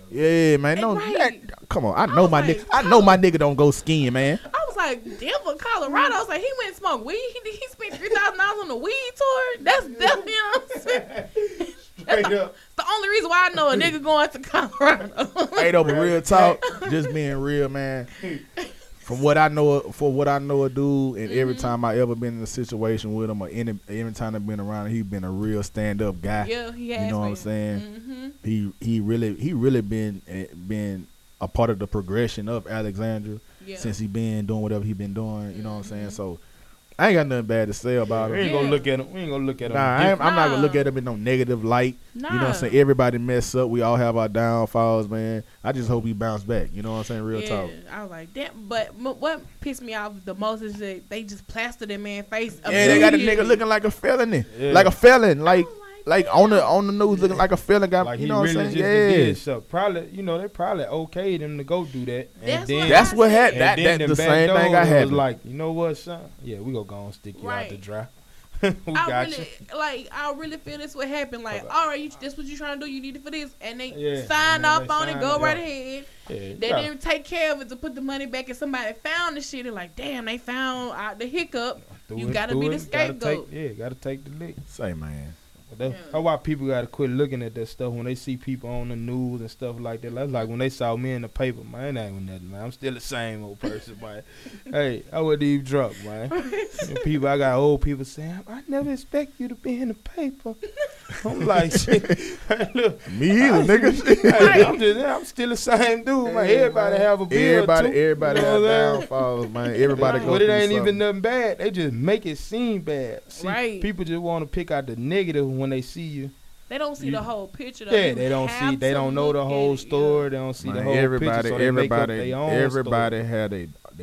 Yeah, man. No, right. Come on. I know my nigga don't go skiing, man. I was like, Denver, Colorado. I was like, he went and smoked weed. He spent $3,000 on the weed tour. That's definitely, you know what I'm saying? Straight up. The only reason why I know a nigga going to Colorado. Straight up, real talk. Just being real, man. For what I know, a dude, and every time I ever been in a situation with him, or every time I've been around him, he been a real stand up guy. Yeah, he has. You know what I'm saying? Mm-hmm. He really been a part of the progression of Alexandria since he been doing whatever he been doing. You know what I'm saying? So I ain't got nothing bad to say about him. We ain't gonna look at him. I'm not gonna look at him in no negative light. Nah. You know what I'm saying? Everybody mess up. We all have our downfalls, man. I just hope he bounce back. You know what I'm saying? Real talk. I was like, damn. But what pissed me off the most is that they just plastered that man's face. Yeah, they got a nigga looking like a felon. Yeah. Like a felon. Like on the news looking like a felon guy. Like, you know what I'm saying? Yeah. So probably, they probably okayed him to go do that. That's what happened. That's the same thing I had. Like, you know what, son? Yeah, we gonna go and stick you out to dry. I really feel this what happened. Like, all right, this what you trying to do. You need it for this, and they signed off on it. Go right ahead. Yeah, they didn't take care of it to put the money back, and somebody found the shit. And like, damn, they found the hiccup. You gotta be the scapegoat. Gotta take the lick. Say, man. That's why people gotta quit looking at that stuff when they see people on the news and stuff like that. That's like when they saw me in the paper, man. That ain't nothing, man. I'm still the same old person, man. Hey, I wasn't even drunk, man. People, I got old people saying, I never expect you to be in the paper. I'm like, shit. Hey, look, me either, nigga. Hey, I'm still the same dude, man. Everybody have a beer. Everybody have downfalls, man. Everybody goes. But it ain't even nothing bad. They just make it seem bad. See, people just want to pick out the negative when they see you. They don't see the whole picture. Though. Yeah, they don't know the whole story. They don't see the whole picture. So everybody had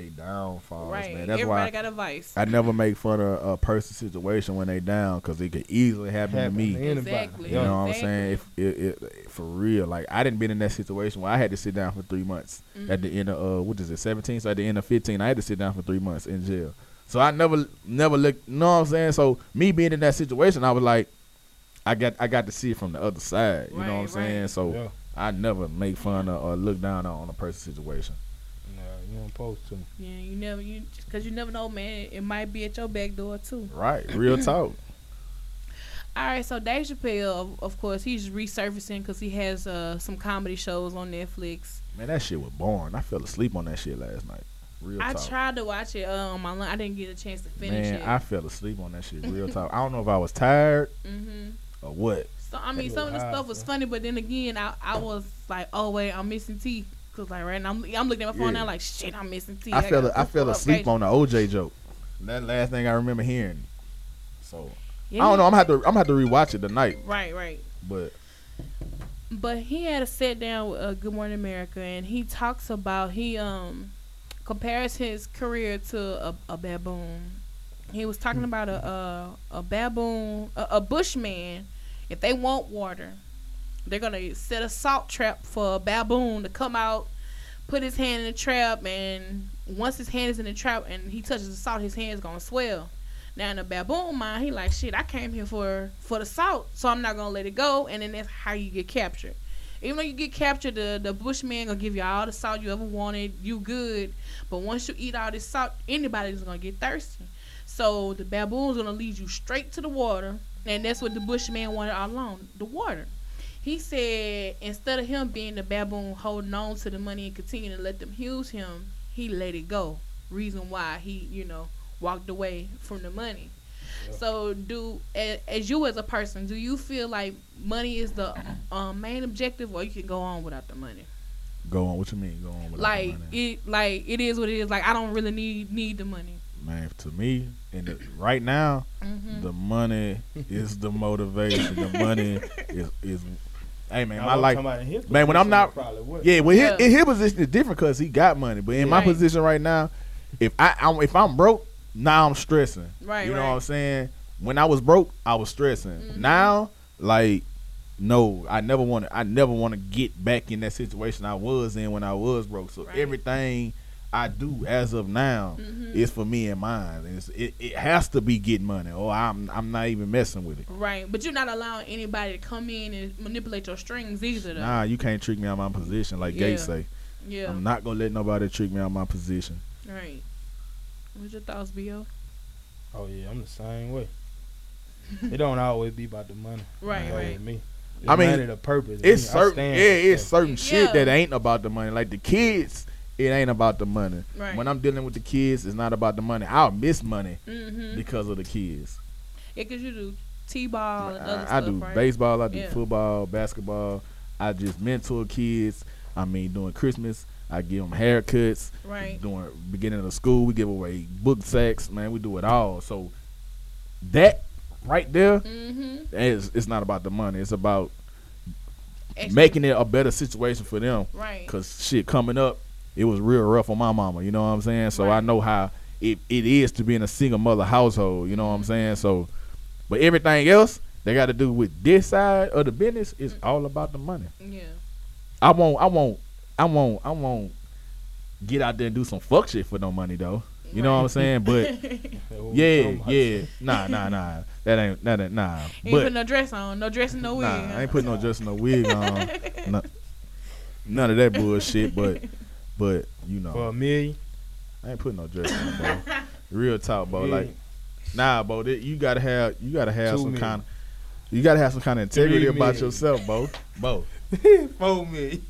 they downfalls, right, man. That's everybody why got a vice. I never make fun of a person's situation when they down, because it could easily happen to me. Exactly. You know what I'm saying? If for real, like, I didn't been in that situation where I had to sit down for 3 months at the end of 17, so at the end of 15, I had to sit down for 3 months in jail. So I never looked. You know what I'm saying? So me being in that situation, I was like, I got to see it from the other side. You know what I'm saying? So I never make fun of or look down on a person's situation. No, you don't supposed to. Yeah, because you never know, man. It might be at your back door too. Right, real talk. All right, so Dave Chappelle, of course, he's resurfacing because he has some comedy shows on Netflix. Man, that shit was boring. I fell asleep on that shit last night. Real talk. I tried to watch it on my lunch. I didn't get a chance to finish it. Man, I fell asleep on that shit. Real talk. I don't know if I was tired or what. So I mean, some of the stuff was funny, but then again, I was like, oh wait, I'm missing teeth. Cause like right now, I'm looking at my phone now, like shit, I'm missing teeth. I fell asleep on the OJ joke. That last thing I remember hearing. So yeah, I don't know. I'm gonna have to rewatch it tonight. Right, right. But he had a sit down with Good Morning America, and he talks about he compares his career to a baboon. He was talking about a baboon, a bushman. If they want water, they're gonna set a salt trap for a baboon to come out, put his hand in the trap, and once his hand is in the trap and he touches the salt, his hand's gonna swell. Now in the baboon mind, he like, shit, I came here for the salt, so I'm not gonna let it go. And then that's how you get captured. Even though you get captured, the bushman gonna give you all the salt you ever wanted. You good, but once you eat all this salt, anybody's gonna get thirsty. So the baboon's gonna lead you straight to the water, and that's what the bushman wanted all along, the water. He said instead of him being the baboon holding on to the money and continuing to let them use him, he let it go. Reason why he, you know, walked away from the money. Yep. So as a person, do you feel like money is the main objective, or you can go on without the money? Go on? What you mean go on without the money? It is what it is. Like, I don't really need the money. Man, to me, right now, the money is the motivation. The money is hey man, my life. Man, when I'm not, in his position is different because he got money. But in my position right now, if I'm broke, now I'm stressing. Right, you know what I'm saying? When I was broke, I was stressing. Now, like, no, I never want to get back in that situation I was in when I was broke. So everything I do as of now is for me and mine. It has to be getting money, or I'm not even messing with it. Right, but you're not allowing anybody to come in and manipulate your strings either, though. Nah, you can't trick me out of my position, like Gay say. Yeah, I'm not gonna let nobody trick me out of my position. Right. What's your thoughts, B.O.? Oh yeah, I'm the same way. It don't always be about the money. Right. Me. I mean, the purpose. It's certain shit that ain't about the money. Like the kids. It ain't about the money. Right. When I'm dealing with the kids, it's not about the money. I'll miss money because of the kids. Yeah, because you do t-ball and other stuff, I do baseball. I do football, basketball. I just mentor kids. I mean, during Christmas, I give them haircuts. Right. During the beginning of the school, we give away book sacks. Man, we do it all. So that right there, it's not about the money. It's about making it a better situation for them. Right. Because shit coming up, it was real rough on my mama, you know what I'm saying? So I know how it is to be in a single mother household, you know what I'm saying? So, but everything else they got to do with this side of the business is all about the money. Yeah. I won't get out there and do some fuck shit for no money though. You know what I'm saying? But nah. That ain't nah. Ain't putting no dress on, no dressing, no wig. Nah, I ain't putting no dress, no wig on. None of that bullshit, but. But you know, for a million, I ain't putting no dress on, bro. Real talk, bro. Like, nah, bro. You gotta have some kind of, integrity about yourself, bro. Bro. 4 million.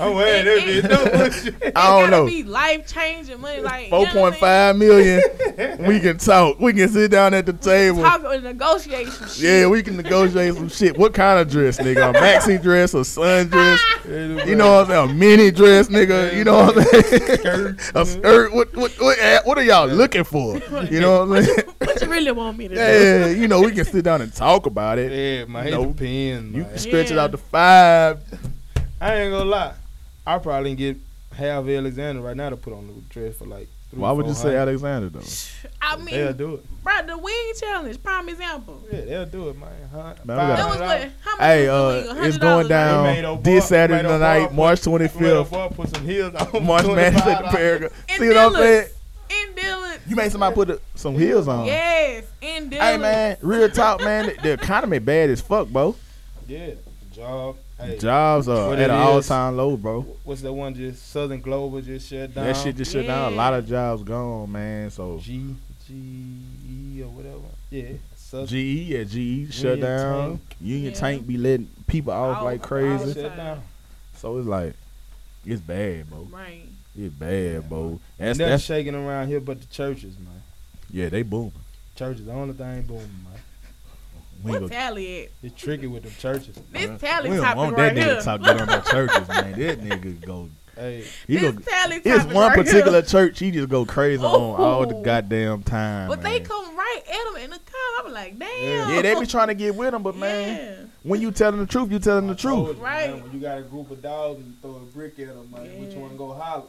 I'm wearing that bitch. I don't know. Be life changing money, like 4.5 million. We can talk. We can sit down at the table. Talk and negotiate some shit. Yeah, we can negotiate some shit. What kind of dress, nigga? A maxi dress, a sundress? You know what I'm saying? A mini dress, nigga. You know what I'm saying? A skirt. What are y'all looking for? You know what I'm saying? What you really want me to do? Yeah, you know, we can sit down and talk about it. Yeah, my pen. You can stretch it out to 5. I ain't gonna lie. I probably get Harvey Alexander right now to put on the dress for like $300. Why would you say Alexander though? I mean, they'll do it. Bro, the wig challenge, prime example. Yeah, they'll do it, man. It's going down this Saturday night, March 25th. Put some heels on. March Madness at the Paragon. See what I'm saying? In Dillard. You made somebody put some heels on. Yes, in Dillard. Hey man, real talk, man. The economy bad as fuck, bro. Yeah, job. Hey, jobs are at an all-time low, bro. What's that one? Just Southern Global just shut down. That shit just shut down. A lot of jobs gone, man. So GE or whatever. Yeah. GE shut down. Union Tank be letting people off like crazy. So it's like It's bad, bro. Right. It's bad, bro. That's shaking around here but the churches, man. Yeah, they booming. Churches, the only thing booming, man. What Tally at? It's tricky with them churches. This Tally topic right here. We don't want that nigga to talk good on the churches, man. That nigga go. Hey, it's one particular church he just go crazy on all the goddamn time. But they come right at him in the car. I'm like, damn. Yeah, they be trying to get with him, but man, when you telling the truth, you telling the truth. Right. Man, when you got a group of dogs and throw a brick at them, like, which one go holler?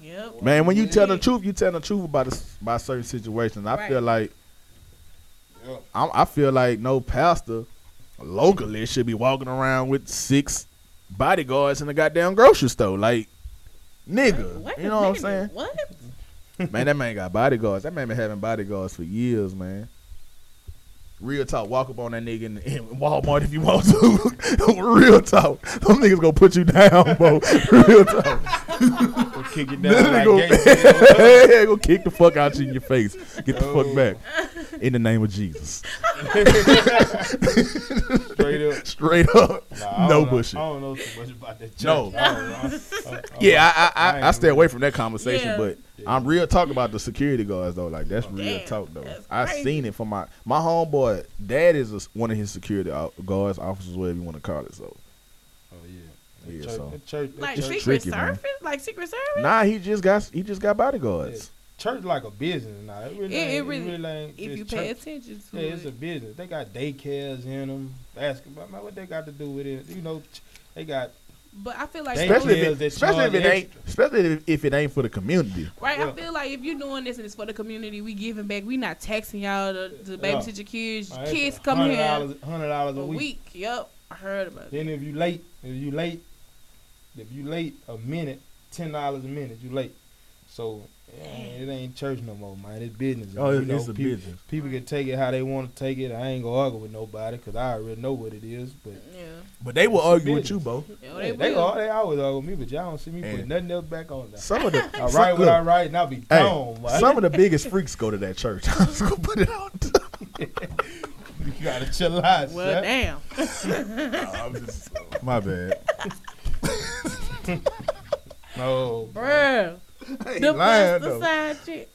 Yep. Man, when you tell the truth, you telling the truth about certain situations. I feel like I feel like no pastor locally should be walking around with 6 bodyguards in the goddamn grocery store. Like, nigga, what? You know what I'm saying? What? Man, that man got bodyguards. That man been having bodyguards for years, man. Real talk, walk up on that nigga in Walmart if you want to. Real talk. Them niggas gonna put you down, bro. Real talk. We'll kick it down. Like gonna go kick the fuck out you in your face. Get the fuck back. In the name of Jesus. Straight up. Straight up. Nah, no bullshit. I don't know too much about that church. No. I stay away from that conversation, but I'm real talk about the security guards though. Like, that's real talk though. I seen it for my homeboy. Dad is one of his security guards, officers, whatever you want to call it. So, Secret Service. Nah, he just got bodyguards. Yeah. Church like a business now. It really ain't. If you pay attention to it, it's a business. They got daycares in them. Basketball, man, what they got to do with it? You know, they got. But I feel like especially if it ain't for the community. Right, I feel like if you're doing this and it's for the community, we giving back. We not taxing y'all to babysit your kids. Your kids come here. $100 a week. Yep, I heard about that. Then if you late a minute, $10 a minute. You late, so it ain't church no more, man. It's business. Oh, it's a business. People can take it how they want to take it. I ain't gonna argue with nobody because I already know what it is. But but they will argue with you, Bo. Yeah, they always argue with me, but y'all don't see me put nothing else back on that. I write what I write, and I'll be gone. Man. Some of the biggest freaks go to that church. I'm just gonna put it out. You gotta chill out. Well, damn. My bad. No, bruh. I ain't lying though. Side chick.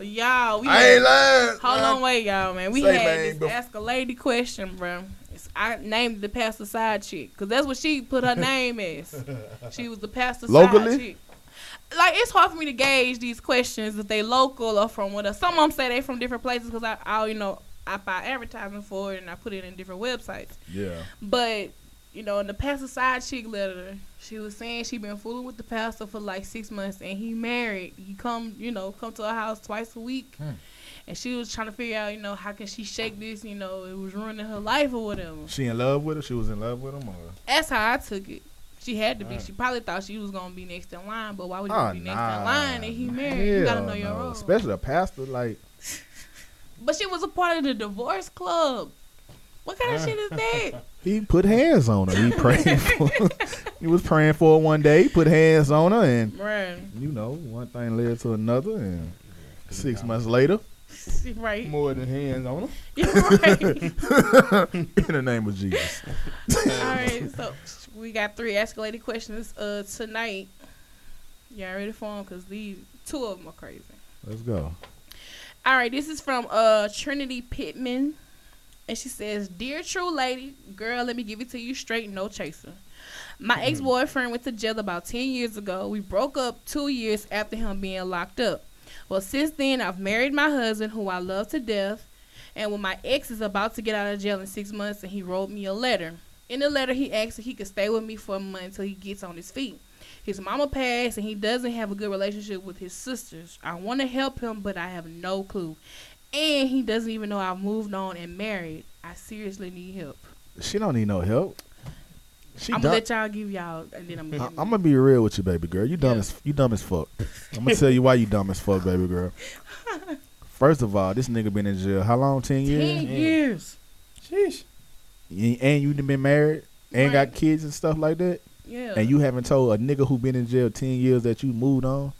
Y'all, ain't lying. Hold on, wait, y'all, man. We had this ask a lady question, bro. I named the pastor side chick because that's what she put her name as. She was the pastor side chick. Like, it's hard for me to gauge these questions if they local or from what. Some of them say they from different places because I buy advertising for it and I put it in different websites. Yeah. But in the pastor side chick letter, she was saying she been fooling with the pastor for like 6 months and he married. He come to her house twice a week. Hmm. And she was trying to figure out, how can she shake this? It was ruining her life or whatever. She was in love with him? Or? That's how I took it. She had to be. She probably thought she was going to be next in line, but why would you be next in line and he married? You got to know your role. Especially a pastor, like. But she was a part of the divorce club. What kind of shit is that? He put hands on her. He was praying for her one day. He put hands on her, and one thing led to another, and 6 months later, more than hands on her. In the name of Jesus. All right, so we got 3 escalated questions tonight. Y'all ready for them? Because these 2 of them are crazy. Let's go. All right, this is from Trinity Pittman. And she says, "Dear Tru Lady, girl, let me give it to you straight, no chaser. My ex-boyfriend went to jail about 10 years ago. We broke up 2 years after him being locked up. Well, since then, I've married my husband, who I love to death. And when my ex is about to get out of jail in 6 months, and he wrote me a letter. In the letter, he asked if he could stay with me for a month until he gets on his feet. His mama passed, and he doesn't have a good relationship with his sisters. I want to help him, but I have no clue. And he doesn't even know I've moved on and married. I seriously need help." She don't need no help. I'm gonna let y'all give y'all, and then I'm gonna be real with you, baby girl. You dumb as fuck. I'm gonna tell you why you dumb as fuck, baby girl. First of all, this nigga been in jail how long? 10 years. 10 years. Sheesh. And you been married and got kids and stuff like that. Yeah. And you haven't told a nigga who been in jail 10 years that you moved on.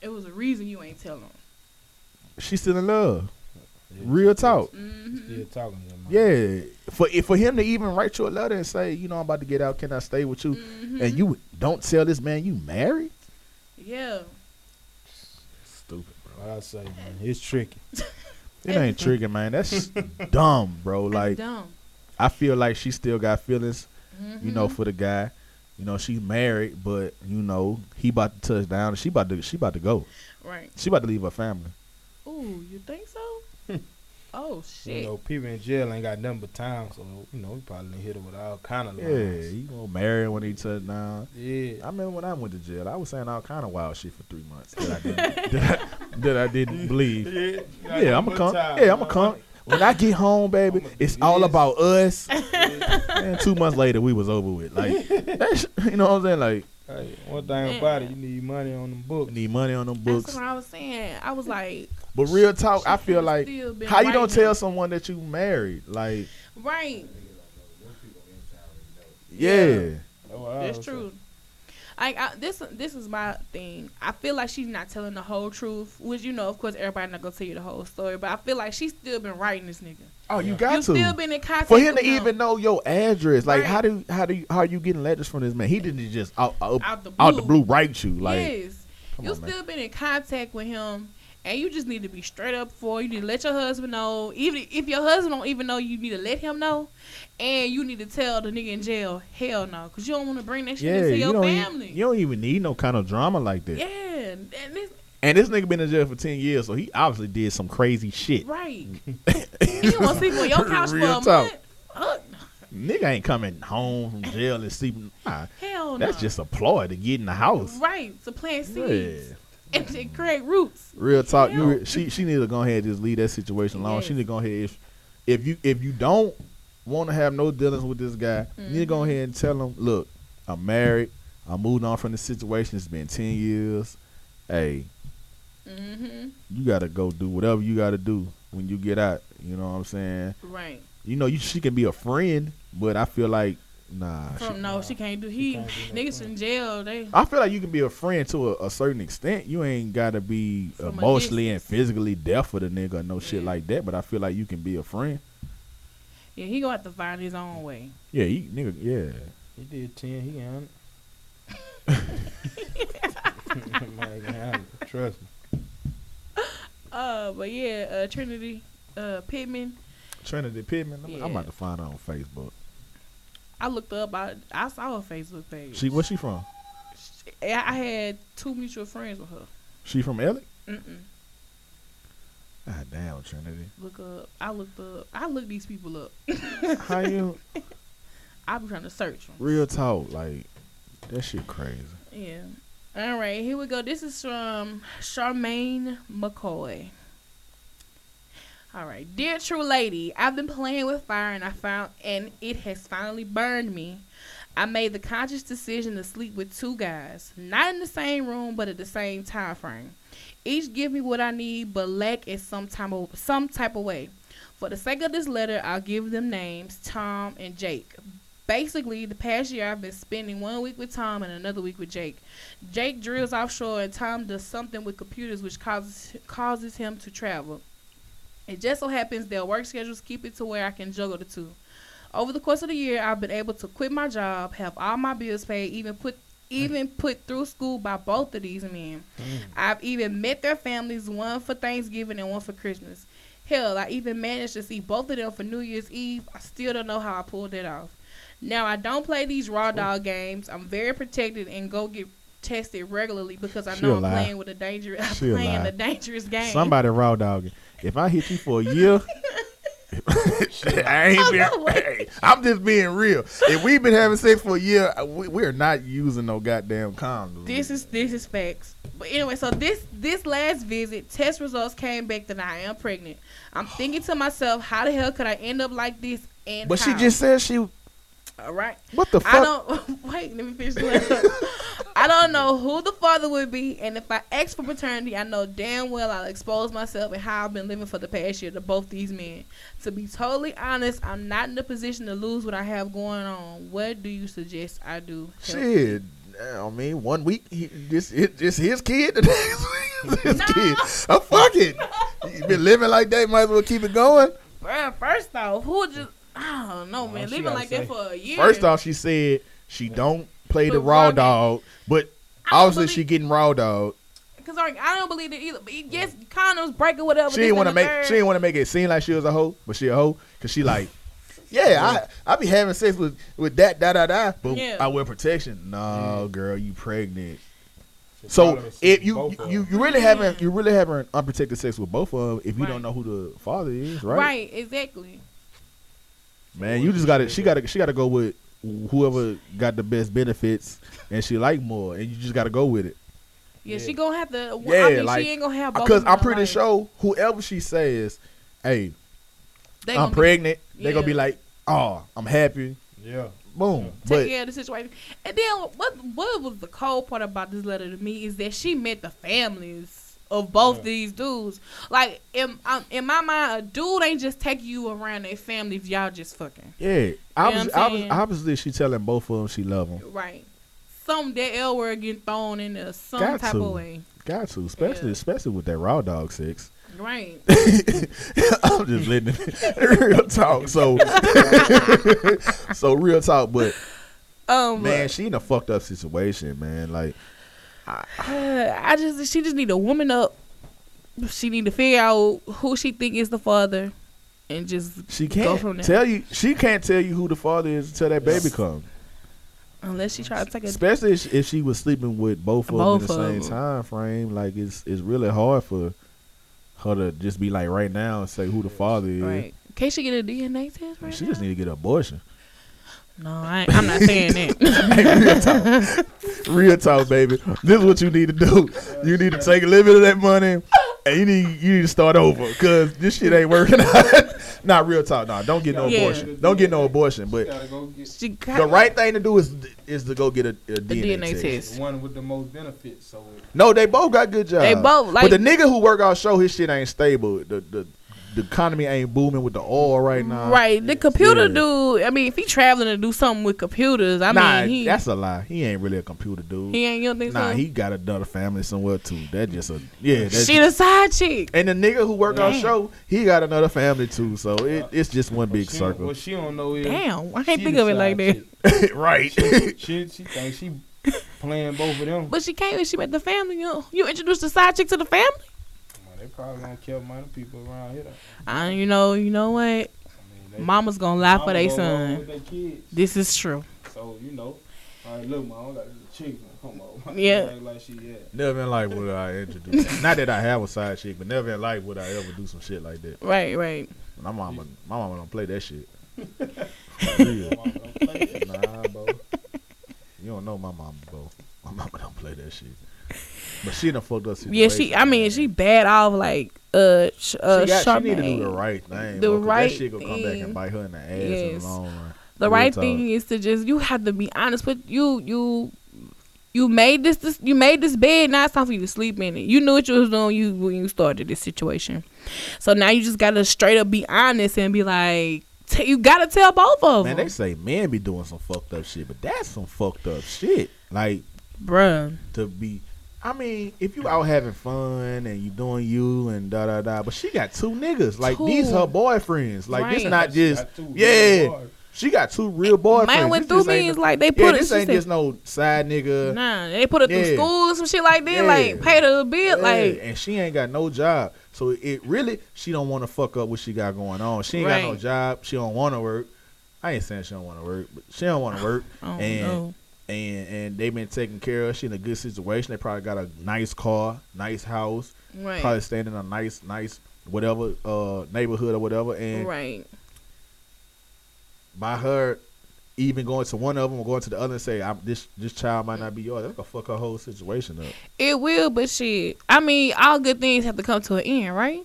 It was a reason you ain't telling him. She's still in love. Real talk. Still talking to him. Yeah. For him to even write you a letter and say, you know, I'm about to get out, can I stay with you? And you don't tell this man you married? Yeah. Stupid, bro. I say, man, it's tricky. It ain't tricky, man. That's dumb, bro. Like, dumb. I feel like she still got feelings, you know, for the guy. You know, she's married, but, you know, he about to touch down. She about to go. Right. She about to leave her family. Ooh, you think so? Oh, shit. You know, people in jail ain't got nothing but time, so, you know, we probably hit her with all kind of lies. Yeah, you gonna marry her when he touch down. Yeah. I remember when I went to jail, I was saying all kind of wild shit for 3 months that I didn't believe. Yeah, I'm a cunt. Yeah, I'm a cunt. When I get home, baby, it's all about us. And 2 months later, we was over with. Like, that's, you know what I'm saying? Like, hey, one thing about it, you need money on them books. That's what I was saying. I was like, but real talk, I feel like, how you don't tell someone that you married? Like, right? Yeah, that's true. Like, this is my thing. I feel like she's not telling the whole truth, which, you know, of course, everybody not gonna tell you the whole story. But I feel like she's still been writing this nigga. Oh, you got to. You still been in contact for him to even know your address. Like, right. How are you getting letters from this man? He didn't just out the blue write you. Like, yes, you still been in contact with him, and you just need to be straight up for. You need to let your husband know, even if your husband don't even know. You need to let him know. And you need to tell the nigga in jail, hell no, because you don't want to bring that shit into your family. You don't even need no kind of drama like that. Yeah. And this nigga been in jail for 10 years, so he obviously did some crazy shit. Right. He want to sleep on your couch for a month. Nigga ain't coming home from jail and sleeping. Nah, hell no. That's just a ploy to get in the house. Right, to plant seeds. Yeah. And to create roots. Real talk. She need to go ahead and just leave that situation alone. Yes. She need to go ahead. If you don't want to have no dealings with this guy, you need to go ahead and tell him, look, I'm married, I moved on from the situation, it's been 10 years, hey, you gotta go do whatever you gotta do when you get out, you know what I'm saying? Right. You know, she can be a friend, but I feel like, she can't do. Niggas in jail, I feel like you can be a friend to a certain extent. You ain't gotta be emotionally and physically there for the nigga or no shit like that, but I feel like you can be a friend. Yeah, he gonna have to find his own way. Yeah, he did 10. He on it. Trust me. But yeah, Trinity Pittman. Yeah. I'm about to find her on Facebook. I looked up. I saw her Facebook page. Where's she from? I had 2 mutual friends with her. She from Ellick? Mm-mm. God damn, Trinity. I looked up. I look these people up. How you? I be trying to search them. Real talk, like, that shit crazy. Yeah. All right, here we go. This is from Charmaine McCoy. All right, dear Tru Lady, I've been playing with fire and it has finally burned me. I made the conscious decision to sleep with 2 guys, not in the same room, but at the same time frame. Each give me what I need, but lack in some type of way. For the sake of this letter, I'll give them names, Tom and Jake. Basically, the past year, I've been spending 1 week with Tom and another week with Jake. Jake drills offshore, and Tom does something with computers, which causes him to travel. It just so happens their work schedules keep it to where I can juggle the 2. Over the course of the year, I've been able to quit my job, have all my bills paid, even put through school by both of these men. I've even met their families, one for Thanksgiving and one for Christmas. Hell, I even managed to see both of them for New Year's Eve. I still don't know how I pulled that off. Now, I don't play these raw dog games. I'm very protected and go get tested regularly because I know I'm playing with a dangerous game. Somebody raw dogging. If I hit you for a year... I'm just being real. If we've been having sex for a year, we're not using no goddamn condoms. This is facts. But anyway, so this last visit, test results came back that I am pregnant. I'm thinking to myself, how the hell could I end up like this? And but how? She just said she. All right. What the fuck? I don't. Wait, let me finish the letter. I don't know who the father would be, and if I ask for paternity, I know damn well I'll expose myself and how I've been living for the past year to both these men. To be totally honest, I'm not in a position to lose what I have going on. What do you suggest I do? Shit. I mean, 1 week, this his kid. The next week is his kid. Oh, fuck it. You been living like that, might as well keep it going. Bruh, first off, I don't know, man. Living like that for a year. First off, she said she don't play the raw dog, but obviously she getting raw dog. Cause I don't believe it either. But yes, condoms break or whatever. She didn't want to make it seem like she was a hoe, but she a hoe. Cause she like, yeah, I be having sex with that da. But yeah. I wear protection. No, girl, you pregnant. So if you really having unprotected sex with both of them, if you don't know who the father is, right? Right, exactly. Man, you just gotta. She gotta go with whoever got the best benefits and she like more, and you just gotta go with it. Yeah, she gonna have to. Yeah, I mean, like, she ain't gonna have both. Because I'm pretty sure whoever she says, "Hey, I'm pregnant," they gonna be like, "Oh, I'm happy." Yeah. Boom. Yeah. But take care of the situation. And then what was the cold part about this letter to me is that she met the families of both these dudes. Like in my mind, a dude ain't just taking you around their family if y'all just fucking. Yeah. Obviously, she telling both of them she love them. Right. Something that L word getting thrown in there some type of way. Got to, especially with that raw dog sex. Right. I'm just letting it real talk. So real talk, but man, she in a fucked up situation, man. Like she just need a woman up. She need to figure out who she think is the father, and just she can't tell you who the father is until that baby comes. Unless she try to take it, especially if she was sleeping with both of them in the same time frame, like it's really hard for her to just be like right now and say who the father is. Right? Can't she get a DNA test right now? She just need to get an abortion. No, I'm not saying that. Real talk, baby. This is what you need to do. You need to take a little bit of that money, and you need to start over because this shit ain't working out. Nah, real talk. Nah, don't get no abortion. Don't get no abortion. But the right thing to do is to go get a DNA test. One with the most benefits. So no, they both got good jobs. They both. Like, but the nigga who work out show his shit ain't stable. The economy ain't booming with the oil right now. Right. The computer dude. I mean, if he traveling to do something with computers, that's a lie. He ain't really a computer dude. He ain't. You don't think so? Nah, he got another family somewhere too. That just she the side chick. And the nigga who work on show, he got another family too. So it's just one big circle. What she don't know is I can't think of it like that. Right. She thinks she playing both of them. But she can't. She met the family. You introduced the side chick to the family. They probably don't care minor people around here. You know what? I mean, mama's gonna lie for their son. This is true. So all right, look, mom, I got a chick. Come on. Never in life would I introduce. Not that I have a side chick, but never in life would I ever do some shit like that. Right. My mama don't play that shit. Real. Nah, bro. You don't know my mama, bro. My mama don't play that shit. But she done fucked up situation. Yeah, she bad off like she need to do the right thing. That shit gonna come back and bite her in the ass in the long run. The right thing is to just you have to be honest. But you made this bed. Now it's time for you to sleep in it. You knew what you was doing when you started this situation. So now you just gotta straight up be honest and be like. You gotta tell both of them. Man, they say men be doing some fucked up shit, but that's some fucked up shit. Like, bruh, if you out having fun and you doing you and da-da-da, but she got two niggas. Like, these her boyfriends. Like, this not just, she got two real boyfriends. Man went through me is like, they put this ain't just no side nigga. Nah, they put her through school and some shit like that, like, paid her a bit, like. And she ain't got no job. So, she don't want to fuck up what she got going on. She ain't got no job. She don't want to work. I ain't saying she don't want to work, but she don't want to work. And they've been taking care of. She in a good situation. They probably got a nice car, nice house, probably staying in a nice whatever neighborhood or whatever. And by her even going to one of them or going to the other and say, this child might not be yours, that's gonna fuck her whole situation up. It will, but shit. I mean, all good things have to come to an end, right?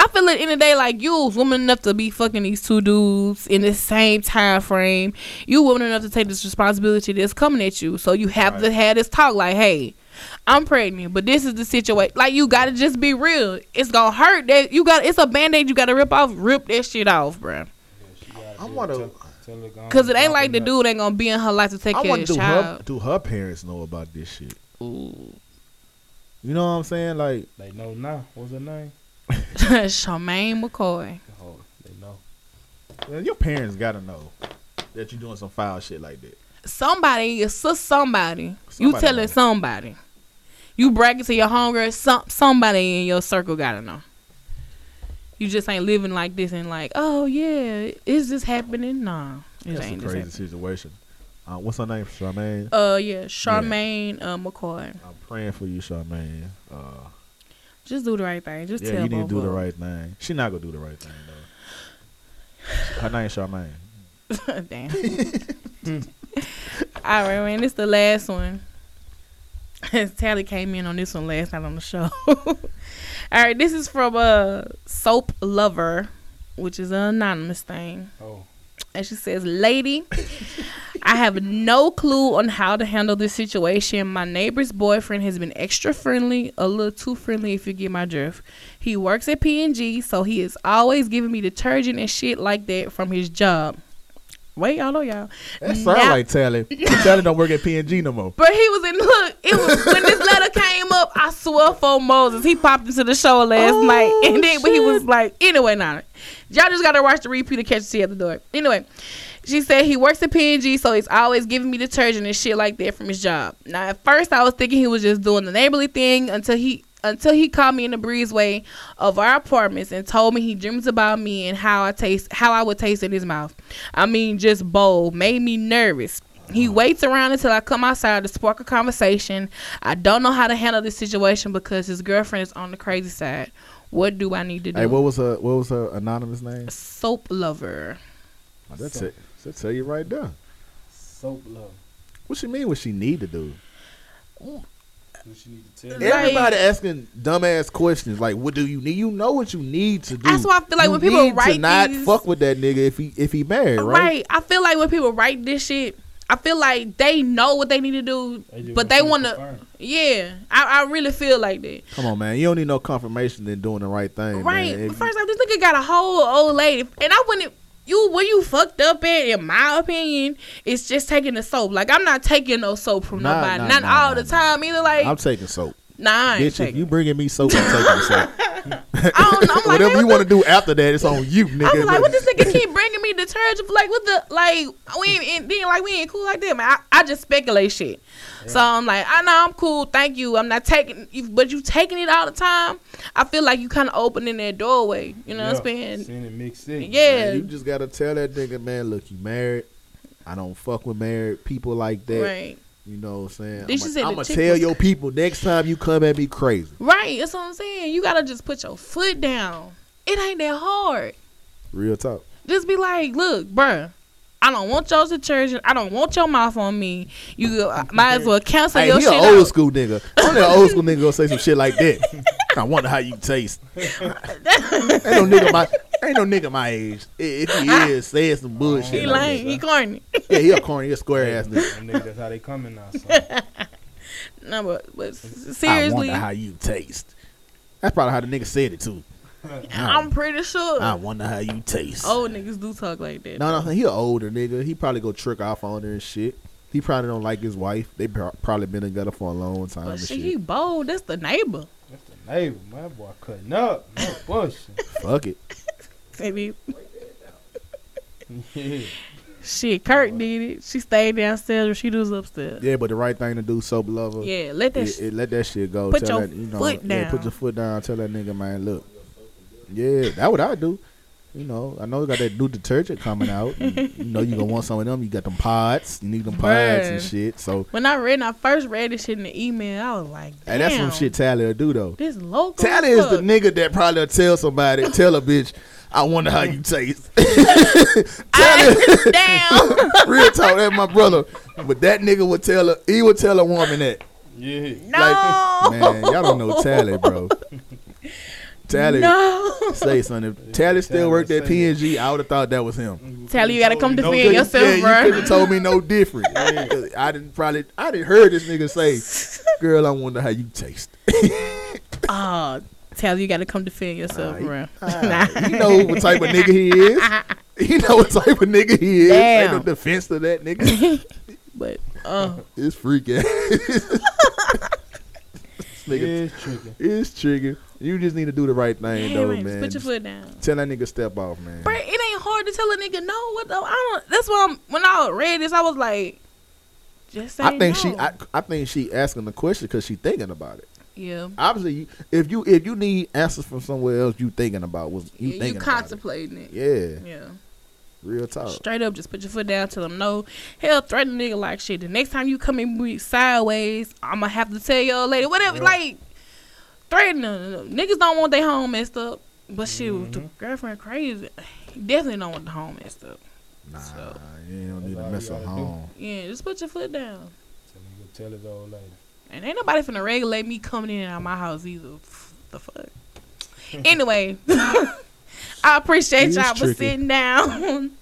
I feel at the end of the day, like, you was woman enough to be fucking these two dudes in the same time frame. You woman enough to take this responsibility that's coming at you. So you have to have this talk like, hey, I'm pregnant, but this is the situation. Like, you got to just be real. It's going to hurt. It's a Band-Aid you got to rip off. Rip that shit off, bruh. I want to... Because it ain't like the dude ain't going to be in her life to take care of his child. Do her parents know about this shit? Ooh. You know what I'm saying? Like... They know now. What's her name? Charmaine McCoy. Oh, they know. Man, your parents gotta know that you're doing some foul shit like that. Somebody, you telling somebody. You bragging to your homegirl. Somebody in your circle gotta know. You just ain't living like this and like, oh yeah, is this happening? Nah, it ain't. That's a crazy situation. What's her name? Charmaine. Charmaine McCoy. I'm praying for you, Charmaine. Just do the right thing. Just tell. Yeah, you need to do the right thing. She not gonna do the right thing though. Her name's Charmaine. Damn. All right, man. This the last one. Tally came in on this one last night on the show. All right, this is from Soap Lover, which is an anonymous thing. Oh. And she says, lady, I have no clue on how to handle this situation. My neighbor's boyfriend has been extra friendly, a little too friendly if you get my drift. He works at P&G, so he is always giving me detergent and shit like that from his job. Wait, y'all know y'all. That sound like Tally. Tally don't work at P&G no more. But he was in, look, it was when this letter came up, I swear for Moses, he popped into the show last night. And then he was like, anyway, nah. Y'all just got to watch the repeat of Catch the Tea at the door. Anyway, she said he works at P&G, so he's always giving me detergent and shit like that from his job. Now, at first, I was thinking he was just doing the neighborly thing until he called me in the breezeway of our apartments and told me he dreams about me and how I would taste in his mouth. I mean, just bold. Made me nervous. He waits around until I come outside to spark a conversation. I don't know how to handle this situation because his girlfriend is on the crazy side. What do I need to do? Hey, what was her anonymous name? Soap Lover. Oh, that's soap. It. That'll tell you right there. Soap Lover. What she mean? What she need to do? Ooh. Everybody asking dumbass questions like, "What do you need?" You know what you need to do. That's why I feel like when people write to not fuck with that nigga if he married, right? I feel like when people write this shit, I feel like they know what they need to do, but they want to. Yeah, I really feel like that. Come on, man, you don't need no confirmation than doing the right thing, right? Man. First off, this nigga got a whole old lady, and I wouldn't. Where you fucked up at, in my opinion, it's just taking the soap. Like, I'm not taking no soap from nobody. Not all the time either. Like, I'm taking soap. Nah, I ain't taking it. You bringing me soap, I'm taking soap. I don't know. I'm like, whatever you want to do after that, it's on you, nigga. I was like, what this nigga keep bringing me detergent? Like, what the, like, we ain't cool like that, man. I just speculate shit. Yeah. So I'm like, I know I'm cool. Thank you. I'm not taking, but you taking it all the time. I feel like you kind of opening that doorway. You know what I'm saying? Seeing it mixed in. Yeah. Man, you just got to tell that nigga, man, look, you married. I don't fuck with married people like that. Right. You know what I'm saying? I'm going to tell your people next time you come at me crazy. Right. That's what I'm saying. You got to just put your foot down. It ain't that hard. Real talk. Just be like, look, bruh, I don't want your detergent. I don't want your mouth on me. You might as well cancel your shit. Hey, he an old school nigga. Only an old school nigga going to say some shit like that. I wonder how you taste. Ain't no nigga my age. If he is, saying some bullshit. He lame. He corny. Yeah, he a corny. He a square ass nigga. That's how they coming now. So. No, but seriously. I wonder how you taste. That's probably how the nigga said it too. I'm pretty sure. I wonder how you taste. Old niggas do talk like that. No, he an older nigga. He probably go trick off on her and shit. He probably don't like his wife. They probably been together for a long time. But shit, he bold. That's the neighbor. That's the neighbor. My boy cutting up. No bullshit. Fuck it. Baby. Yeah. Shit, Kirk did it. She stayed downstairs and she was upstairs. Yeah, but the right thing to do, Soap Lover. Yeah, let that shit go. Put your foot down. Yeah, put your foot down. Tell that nigga, man, look. Yeah, that's what I do. You know, I know you got that new detergent coming out. And, you know, you gonna want some of them. You got them pods. You need them pods and shit. So when I first read this shit in the email, I was like, damn. And that's some shit Tally will do though. This local. Tally is the nigga that probably will tell somebody, tell a bitch, I wonder how you taste. Damn. Real talk, that's my brother. But that nigga would tell her. He would tell a woman that. Yeah. No. Like, man, y'all don't know Tally, bro. Tally, no. Say something. If Tally still worked at P&G, I would have thought that was him. Tally, you gotta come to defend yourself, bro. You could have told me no different. Yeah. I didn't hear this nigga say, "Girl, I wonder how you taste." Tally, you gotta come defend yourself, bro. Nah. You know what type of nigga he is. You know what type of nigga he is. Damn. Ain't no defense to that nigga. But it's freaky. It's trigger. You just need to do the right thing, though, man. Put your foot down. Tell that nigga step off, man. But it ain't hard to tell a nigga no. What the? That's why when I read this, I was like, just say I think she asking the question because she thinking about it. Yeah. Obviously, if you need answers from somewhere else, you thinking about what you thinking. You contemplating about it. Yeah. Yeah. Real talk. Straight up, just put your foot down, tell them no. Hell, threaten a nigga like shit. The next time you come in me sideways, I'm going to have to tell y'all later. Whatever, yeah. Like, threaten them. Niggas don't want their home messed up. But shit, with the girlfriend crazy, he definitely don't want the home messed up. Nah, so, you don't need to mess up home. Yeah, just put your foot down. Tell his old lady. And ain't nobody finna regulate me coming in and out of my house either. The fuck? Anyway. I appreciate y'all for sitting down.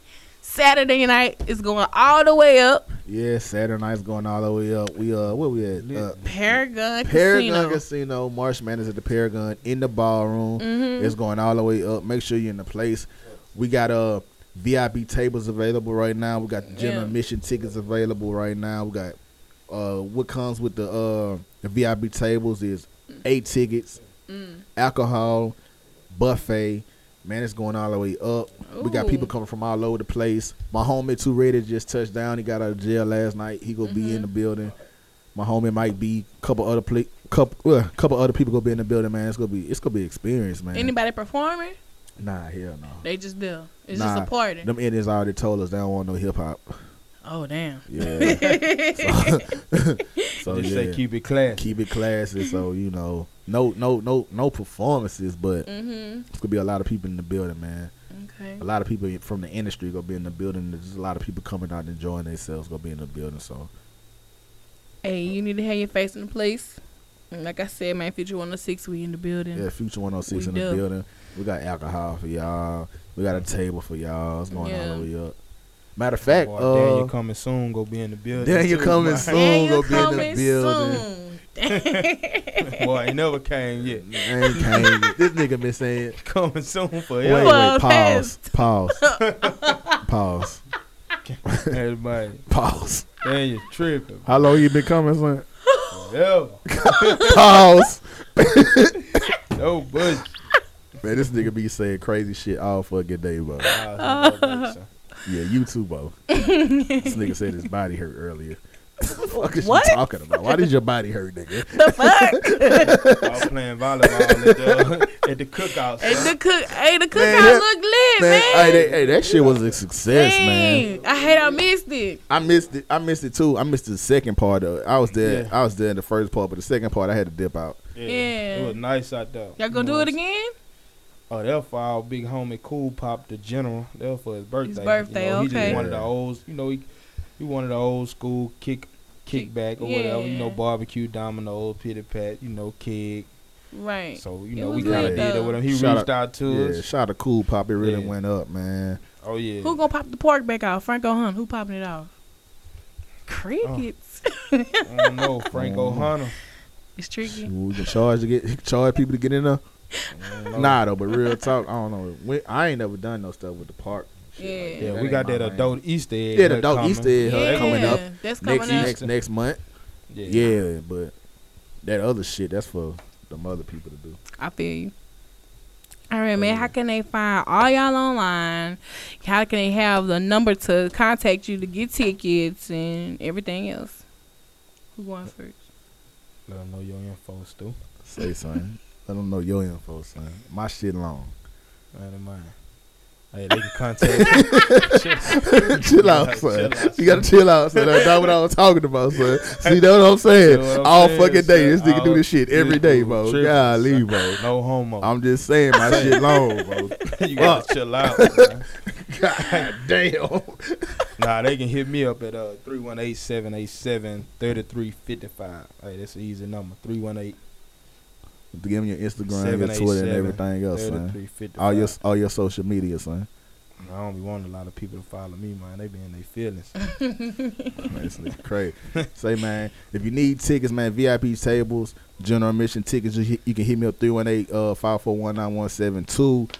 Saturday night is going all the way up. Yeah, Saturday night's going all the way up. We where we at? Paragon Casino. March Madness at the Paragon in the ballroom. Mm-hmm. It's going all the way up. Make sure you're in the place. We got VIP tables available right now. We got the general admission tickets available right now. We got what comes with the VIP tables is 8 tickets, alcohol, buffet. Man, it's going all the way up. Ooh. We got people coming from all over the place. My homie Tru Lady just touched down. He got out of jail last night. He gonna be in the building. My homie might be couple other people gonna be in the building. Man, it's gonna be experience, man. Anybody performing? Nah, hell no. They just there. It's just a party. Them Indians already told us they don't want no hip hop. Oh damn. Yeah. So just say keep it classy. Keep it classy. So you know. No performances, but it's gonna be a lot of people in the building, man. Okay. A lot of people from the industry gonna be in the building. There's a lot of people coming out and enjoying themselves gonna be in the building. So, hey, you need to have your face in the place. And like I said, man, Future 106, we in the building. Yeah, Future 106 in the building. We got alcohol for y'all. We got a table for y'all. It's going all the way up. Matter of fact, Daniel coming soon. Go be in the building. Boy, he never came yet. This nigga been saying coming soon for wait, pause. Everybody, pause. Dang, you tripping. How long you been coming soon? Ever. Pause. No budget. Man, this nigga be saying crazy shit all fucking day, bro. Yeah, you too, bro. This nigga said his body hurt earlier. What the fuck is you talking about? Why did your body hurt, nigga? The fuck? I was playing volleyball at the cookouts. The cookouts look lit, man. Hey, that shit was a success, man. I missed it. I missed it too. I missed the second part of it. I was there. I was there in the first part, but the second part I had to dip out. Yeah. It was nice out there. Y'all gonna do it again? Oh, that for our big homie Cool Pop, the general. That for his birthday. You know, he just one of the old. You know he wanted the old school kickback or whatever, you know, barbecue, domino, pity pat, you know, keg. Right. So, you know, we kind of did it with him. He reached out to us. Yeah, shout out Cool Pop. It really went up, man. Oh, yeah. Who gonna pop the pork back out? Frank O'Hunter. Who popping it off? Crickets. I don't know. Frank O'Hunter. It's tricky. We can charge people to get in there? Nah, though, but real talk, I don't know. I ain't never done no stuff with the park. Yeah, we got that adult Easter egg. Yeah, the adult Easter egg coming up. That's coming next month. Yeah, but that other shit, that's for them other people to do. I feel you. All right, man, how can they find all y'all online? How can they have the number to contact you to get tickets and everything else? Who wants first? Let them know your info, Stu. Say something. Let them know your info, son. My shit long. Right in mine. Hey, they can contact. Chill out, son. You gotta chill out, son. That's not what I was talking about, son. See, that's what I'm saying. Fucking day, this nigga do this shit every day, bro. Golly, bro. No homo. I'm just saying, my shit long, bro. You gotta chill out, man. God damn. Nah, they can hit me up at 318-787-3355. Hey, that's an easy number. 318. Give me your Instagram, your Twitter, and everything else, son. All your social media, son. I don't be wanting a lot of people to follow me, man. They be in their feelings. Man, this nigga crazy. Say, man, if you need tickets, man, VIP tables, general admission tickets, you can hit me up 318-541-9172.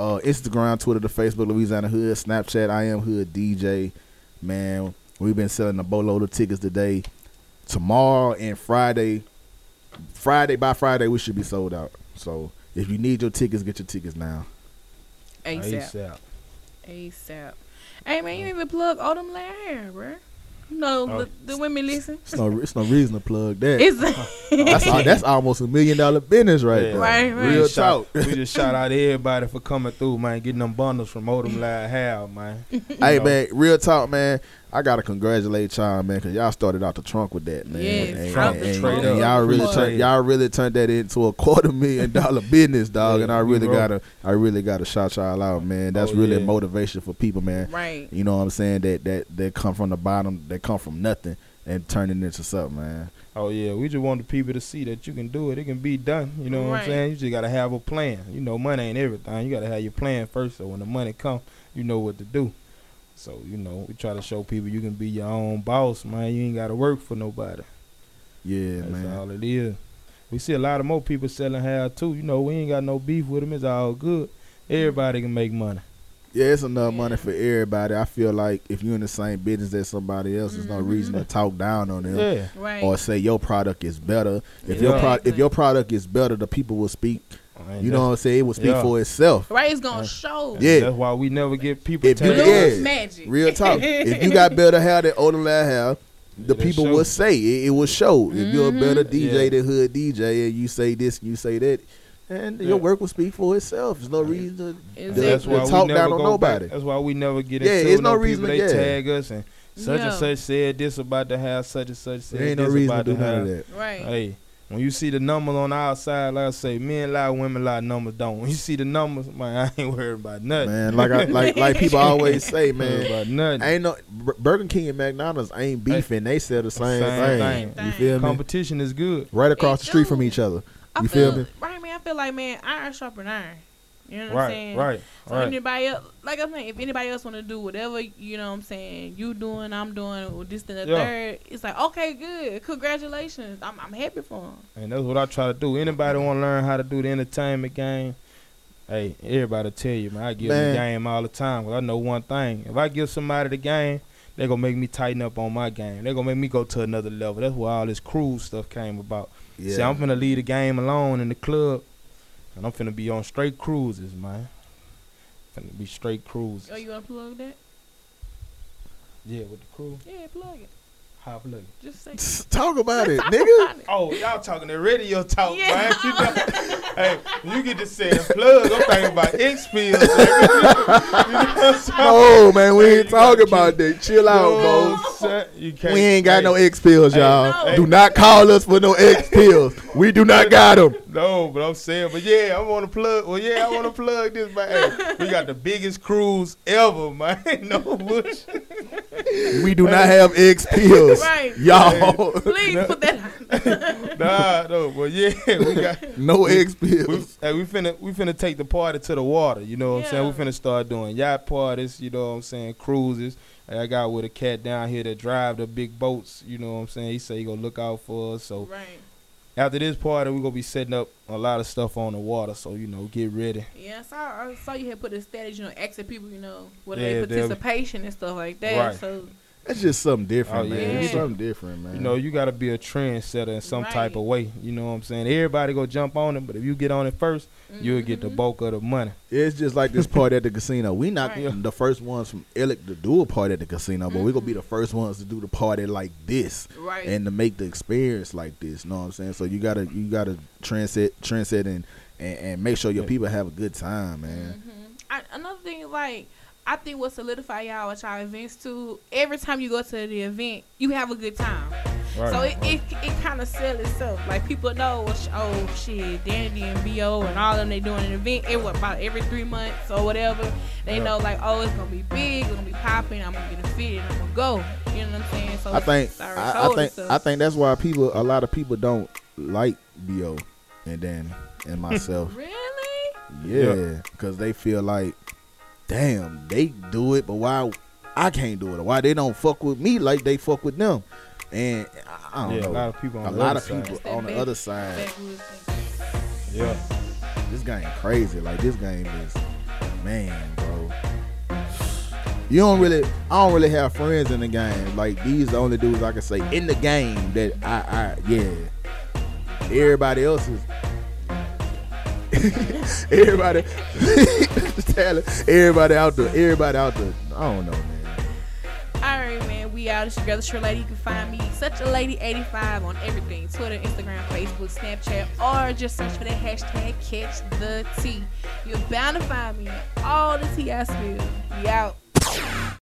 Instagram, Twitter, the Facebook, Louisiana Hood, Snapchat, I am Hood DJ. Man, we've been selling a boatload of tickets today, tomorrow, and Friday. By Friday, we should be sold out. So If you need your tickets, get your tickets now. ASAP. Hey man, you even plug all them layer hair, bro. No, the women listen. It's no reason to plug that. That's almost $1 million business right there. Right. Real talk. We just shout out everybody for coming through, man. Getting them bundles from Odom Live Hal, man. Hey, man, real talk, man. I gotta congratulate y'all, man, because y'all started out the trunk with that, man. And y'all really turned that into a $250,000 business, dog. Yeah, and I really gotta shout y'all out, man. That's motivation for people, man. Right. You know what I'm saying? That come from the bottom, that come from nothing, and turn it into something, man. Oh yeah, we just want the people to see that you can do it. It can be done. You know what I'm saying? You just gotta have a plan. You know, money ain't everything. You gotta have your plan first, so when the money comes, you know what to do. So, you know, we try to show people you can be your own boss, man. You ain't got to work for nobody. Yeah, man. That's all it is. We see a lot of more people selling hair, too. You know, we ain't got no beef with them. It's all good. Everybody can make money. Yeah, it's enough money for everybody. I feel like if you're in the same business as somebody else, there's no reason to talk down on them or say your product is better. If your product is better, the people will speak. You know what I'm saying? It will speak for itself. Right, it's going to show. Yeah. That's why we never get people to lose magic. Real talk. If you got better hair than Odom Live Hair, the people will say. It will show. If you're a better DJ than Hood DJ and you say this and you say that, and your work will speak for itself. There's no reason to talk down on nobody. That's why we never get into it. No reason to tag us and such and such said this about the house, such and such said this about the house. There ain't no reason to do none of that. Right. Hey. When you see the numbers on our side, like I say, men lie, women lie, numbers don't. When you see the numbers, man, I ain't worried about nothing. Man, like people always say, man, about nothing. Ain't no Burger King and McDonald's ain't beefing. They sell the same thing. You feel me? Competition is good. Right across the street from each other. You feel me? Right, man. I feel like, man, iron sharpens iron. You know what I'm saying? Right. So anybody else, like I'm saying, if anybody else want to do whatever, you know what I'm saying, you doing, I'm doing, or this and the third, it's like, okay, good. Congratulations. I'm happy for them. And that's what I try to do. Anybody want to learn how to do the entertainment game, hey, everybody tell you, man, I give the game all the time. Because I know one thing. If I give somebody the game, they're going to make me tighten up on my game. They're going to make me go to another level. That's where all this cruise stuff came about. Yeah. See, I'm going to leave the game alone in the club. And I'm finna be on straight cruises, man. Finna be straight cruises. Oh, you wanna plug that? Yeah, with the crew? Yeah, plug it. How I plug it? Just say it. Talk about it, nigga. Oh, y'all talking that radio talk, man. You know, hey, you get to say plug. I'm talking about X-Pills. You know, oh, man, we ain't talking about that. Chill out, bro. We ain't got no X-Pills, y'all. Hey, do not call us for no X-Pills. We do not got them. No, but I'm saying, but yeah, I want to plug this, man. Hey, we got the biggest cruise ever, man. No bullshit. We do not have X-Pills, right, y'all. Please put that. No, but yeah, we got no X-Pills. We finna take the party to the water. You know what I'm saying? We finna start doing yacht parties. You know what I'm saying? Cruises. I got with a cat down here that drive the big boats. You know what I'm saying? He say he gonna look out for us. So. Right. After this party, we're going to be setting up a lot of stuff on the water, so, you know, get ready. Yeah, I saw you had put the status, you know, asking people, you know, what their participation and stuff like that. Right. So that's just something different, man. Yeah. It's something different, man. You know, you got to be a trendsetter in some type of way. You know what I'm saying? Everybody go jump on it, but if you get on it first, you'll get the bulk of the money. It's just like this party at the casino. We not the first ones from Ellick to do a party at the casino, but we're going to be the first ones to do the party like this and to make the experience like this. You know what I'm saying? So you got to trendset and make sure your people have a good time, man. Mm-hmm. Another thing is like, I think what solidify y'all at y'all events too, every time you go to the event, you have a good time. Right. So it kind of sells itself. Like people know, oh shit, Danny and B.O. and all of them, they doing an event about every 3 months or whatever. They know like, oh, it's going to be big, it's going to be popping, I'm going to get a fit, and I'm going to go. You know what I'm saying? So I think that's why a lot of people don't like B.O. and Danny and myself. Really? Yeah, because they feel like, damn, they do it, but why I can't do it? Or why they don't fuck with me like they fuck with them? And I don't know. A lot of people on the other side. Yeah, this game crazy. Like this game is, man, bro. I don't really have friends in the game. Like these the only dudes I can say in the game that I everybody else is. Everybody, everybody out there. I don't know, man. All right, man. We out. It's your girl, Tru Lady. You can find me, Such a Lady 85, on everything: Twitter, Instagram, Facebook, Snapchat, or just search for that hashtag Catch the Tea. You're bound to find me. All the tea I spill. We out.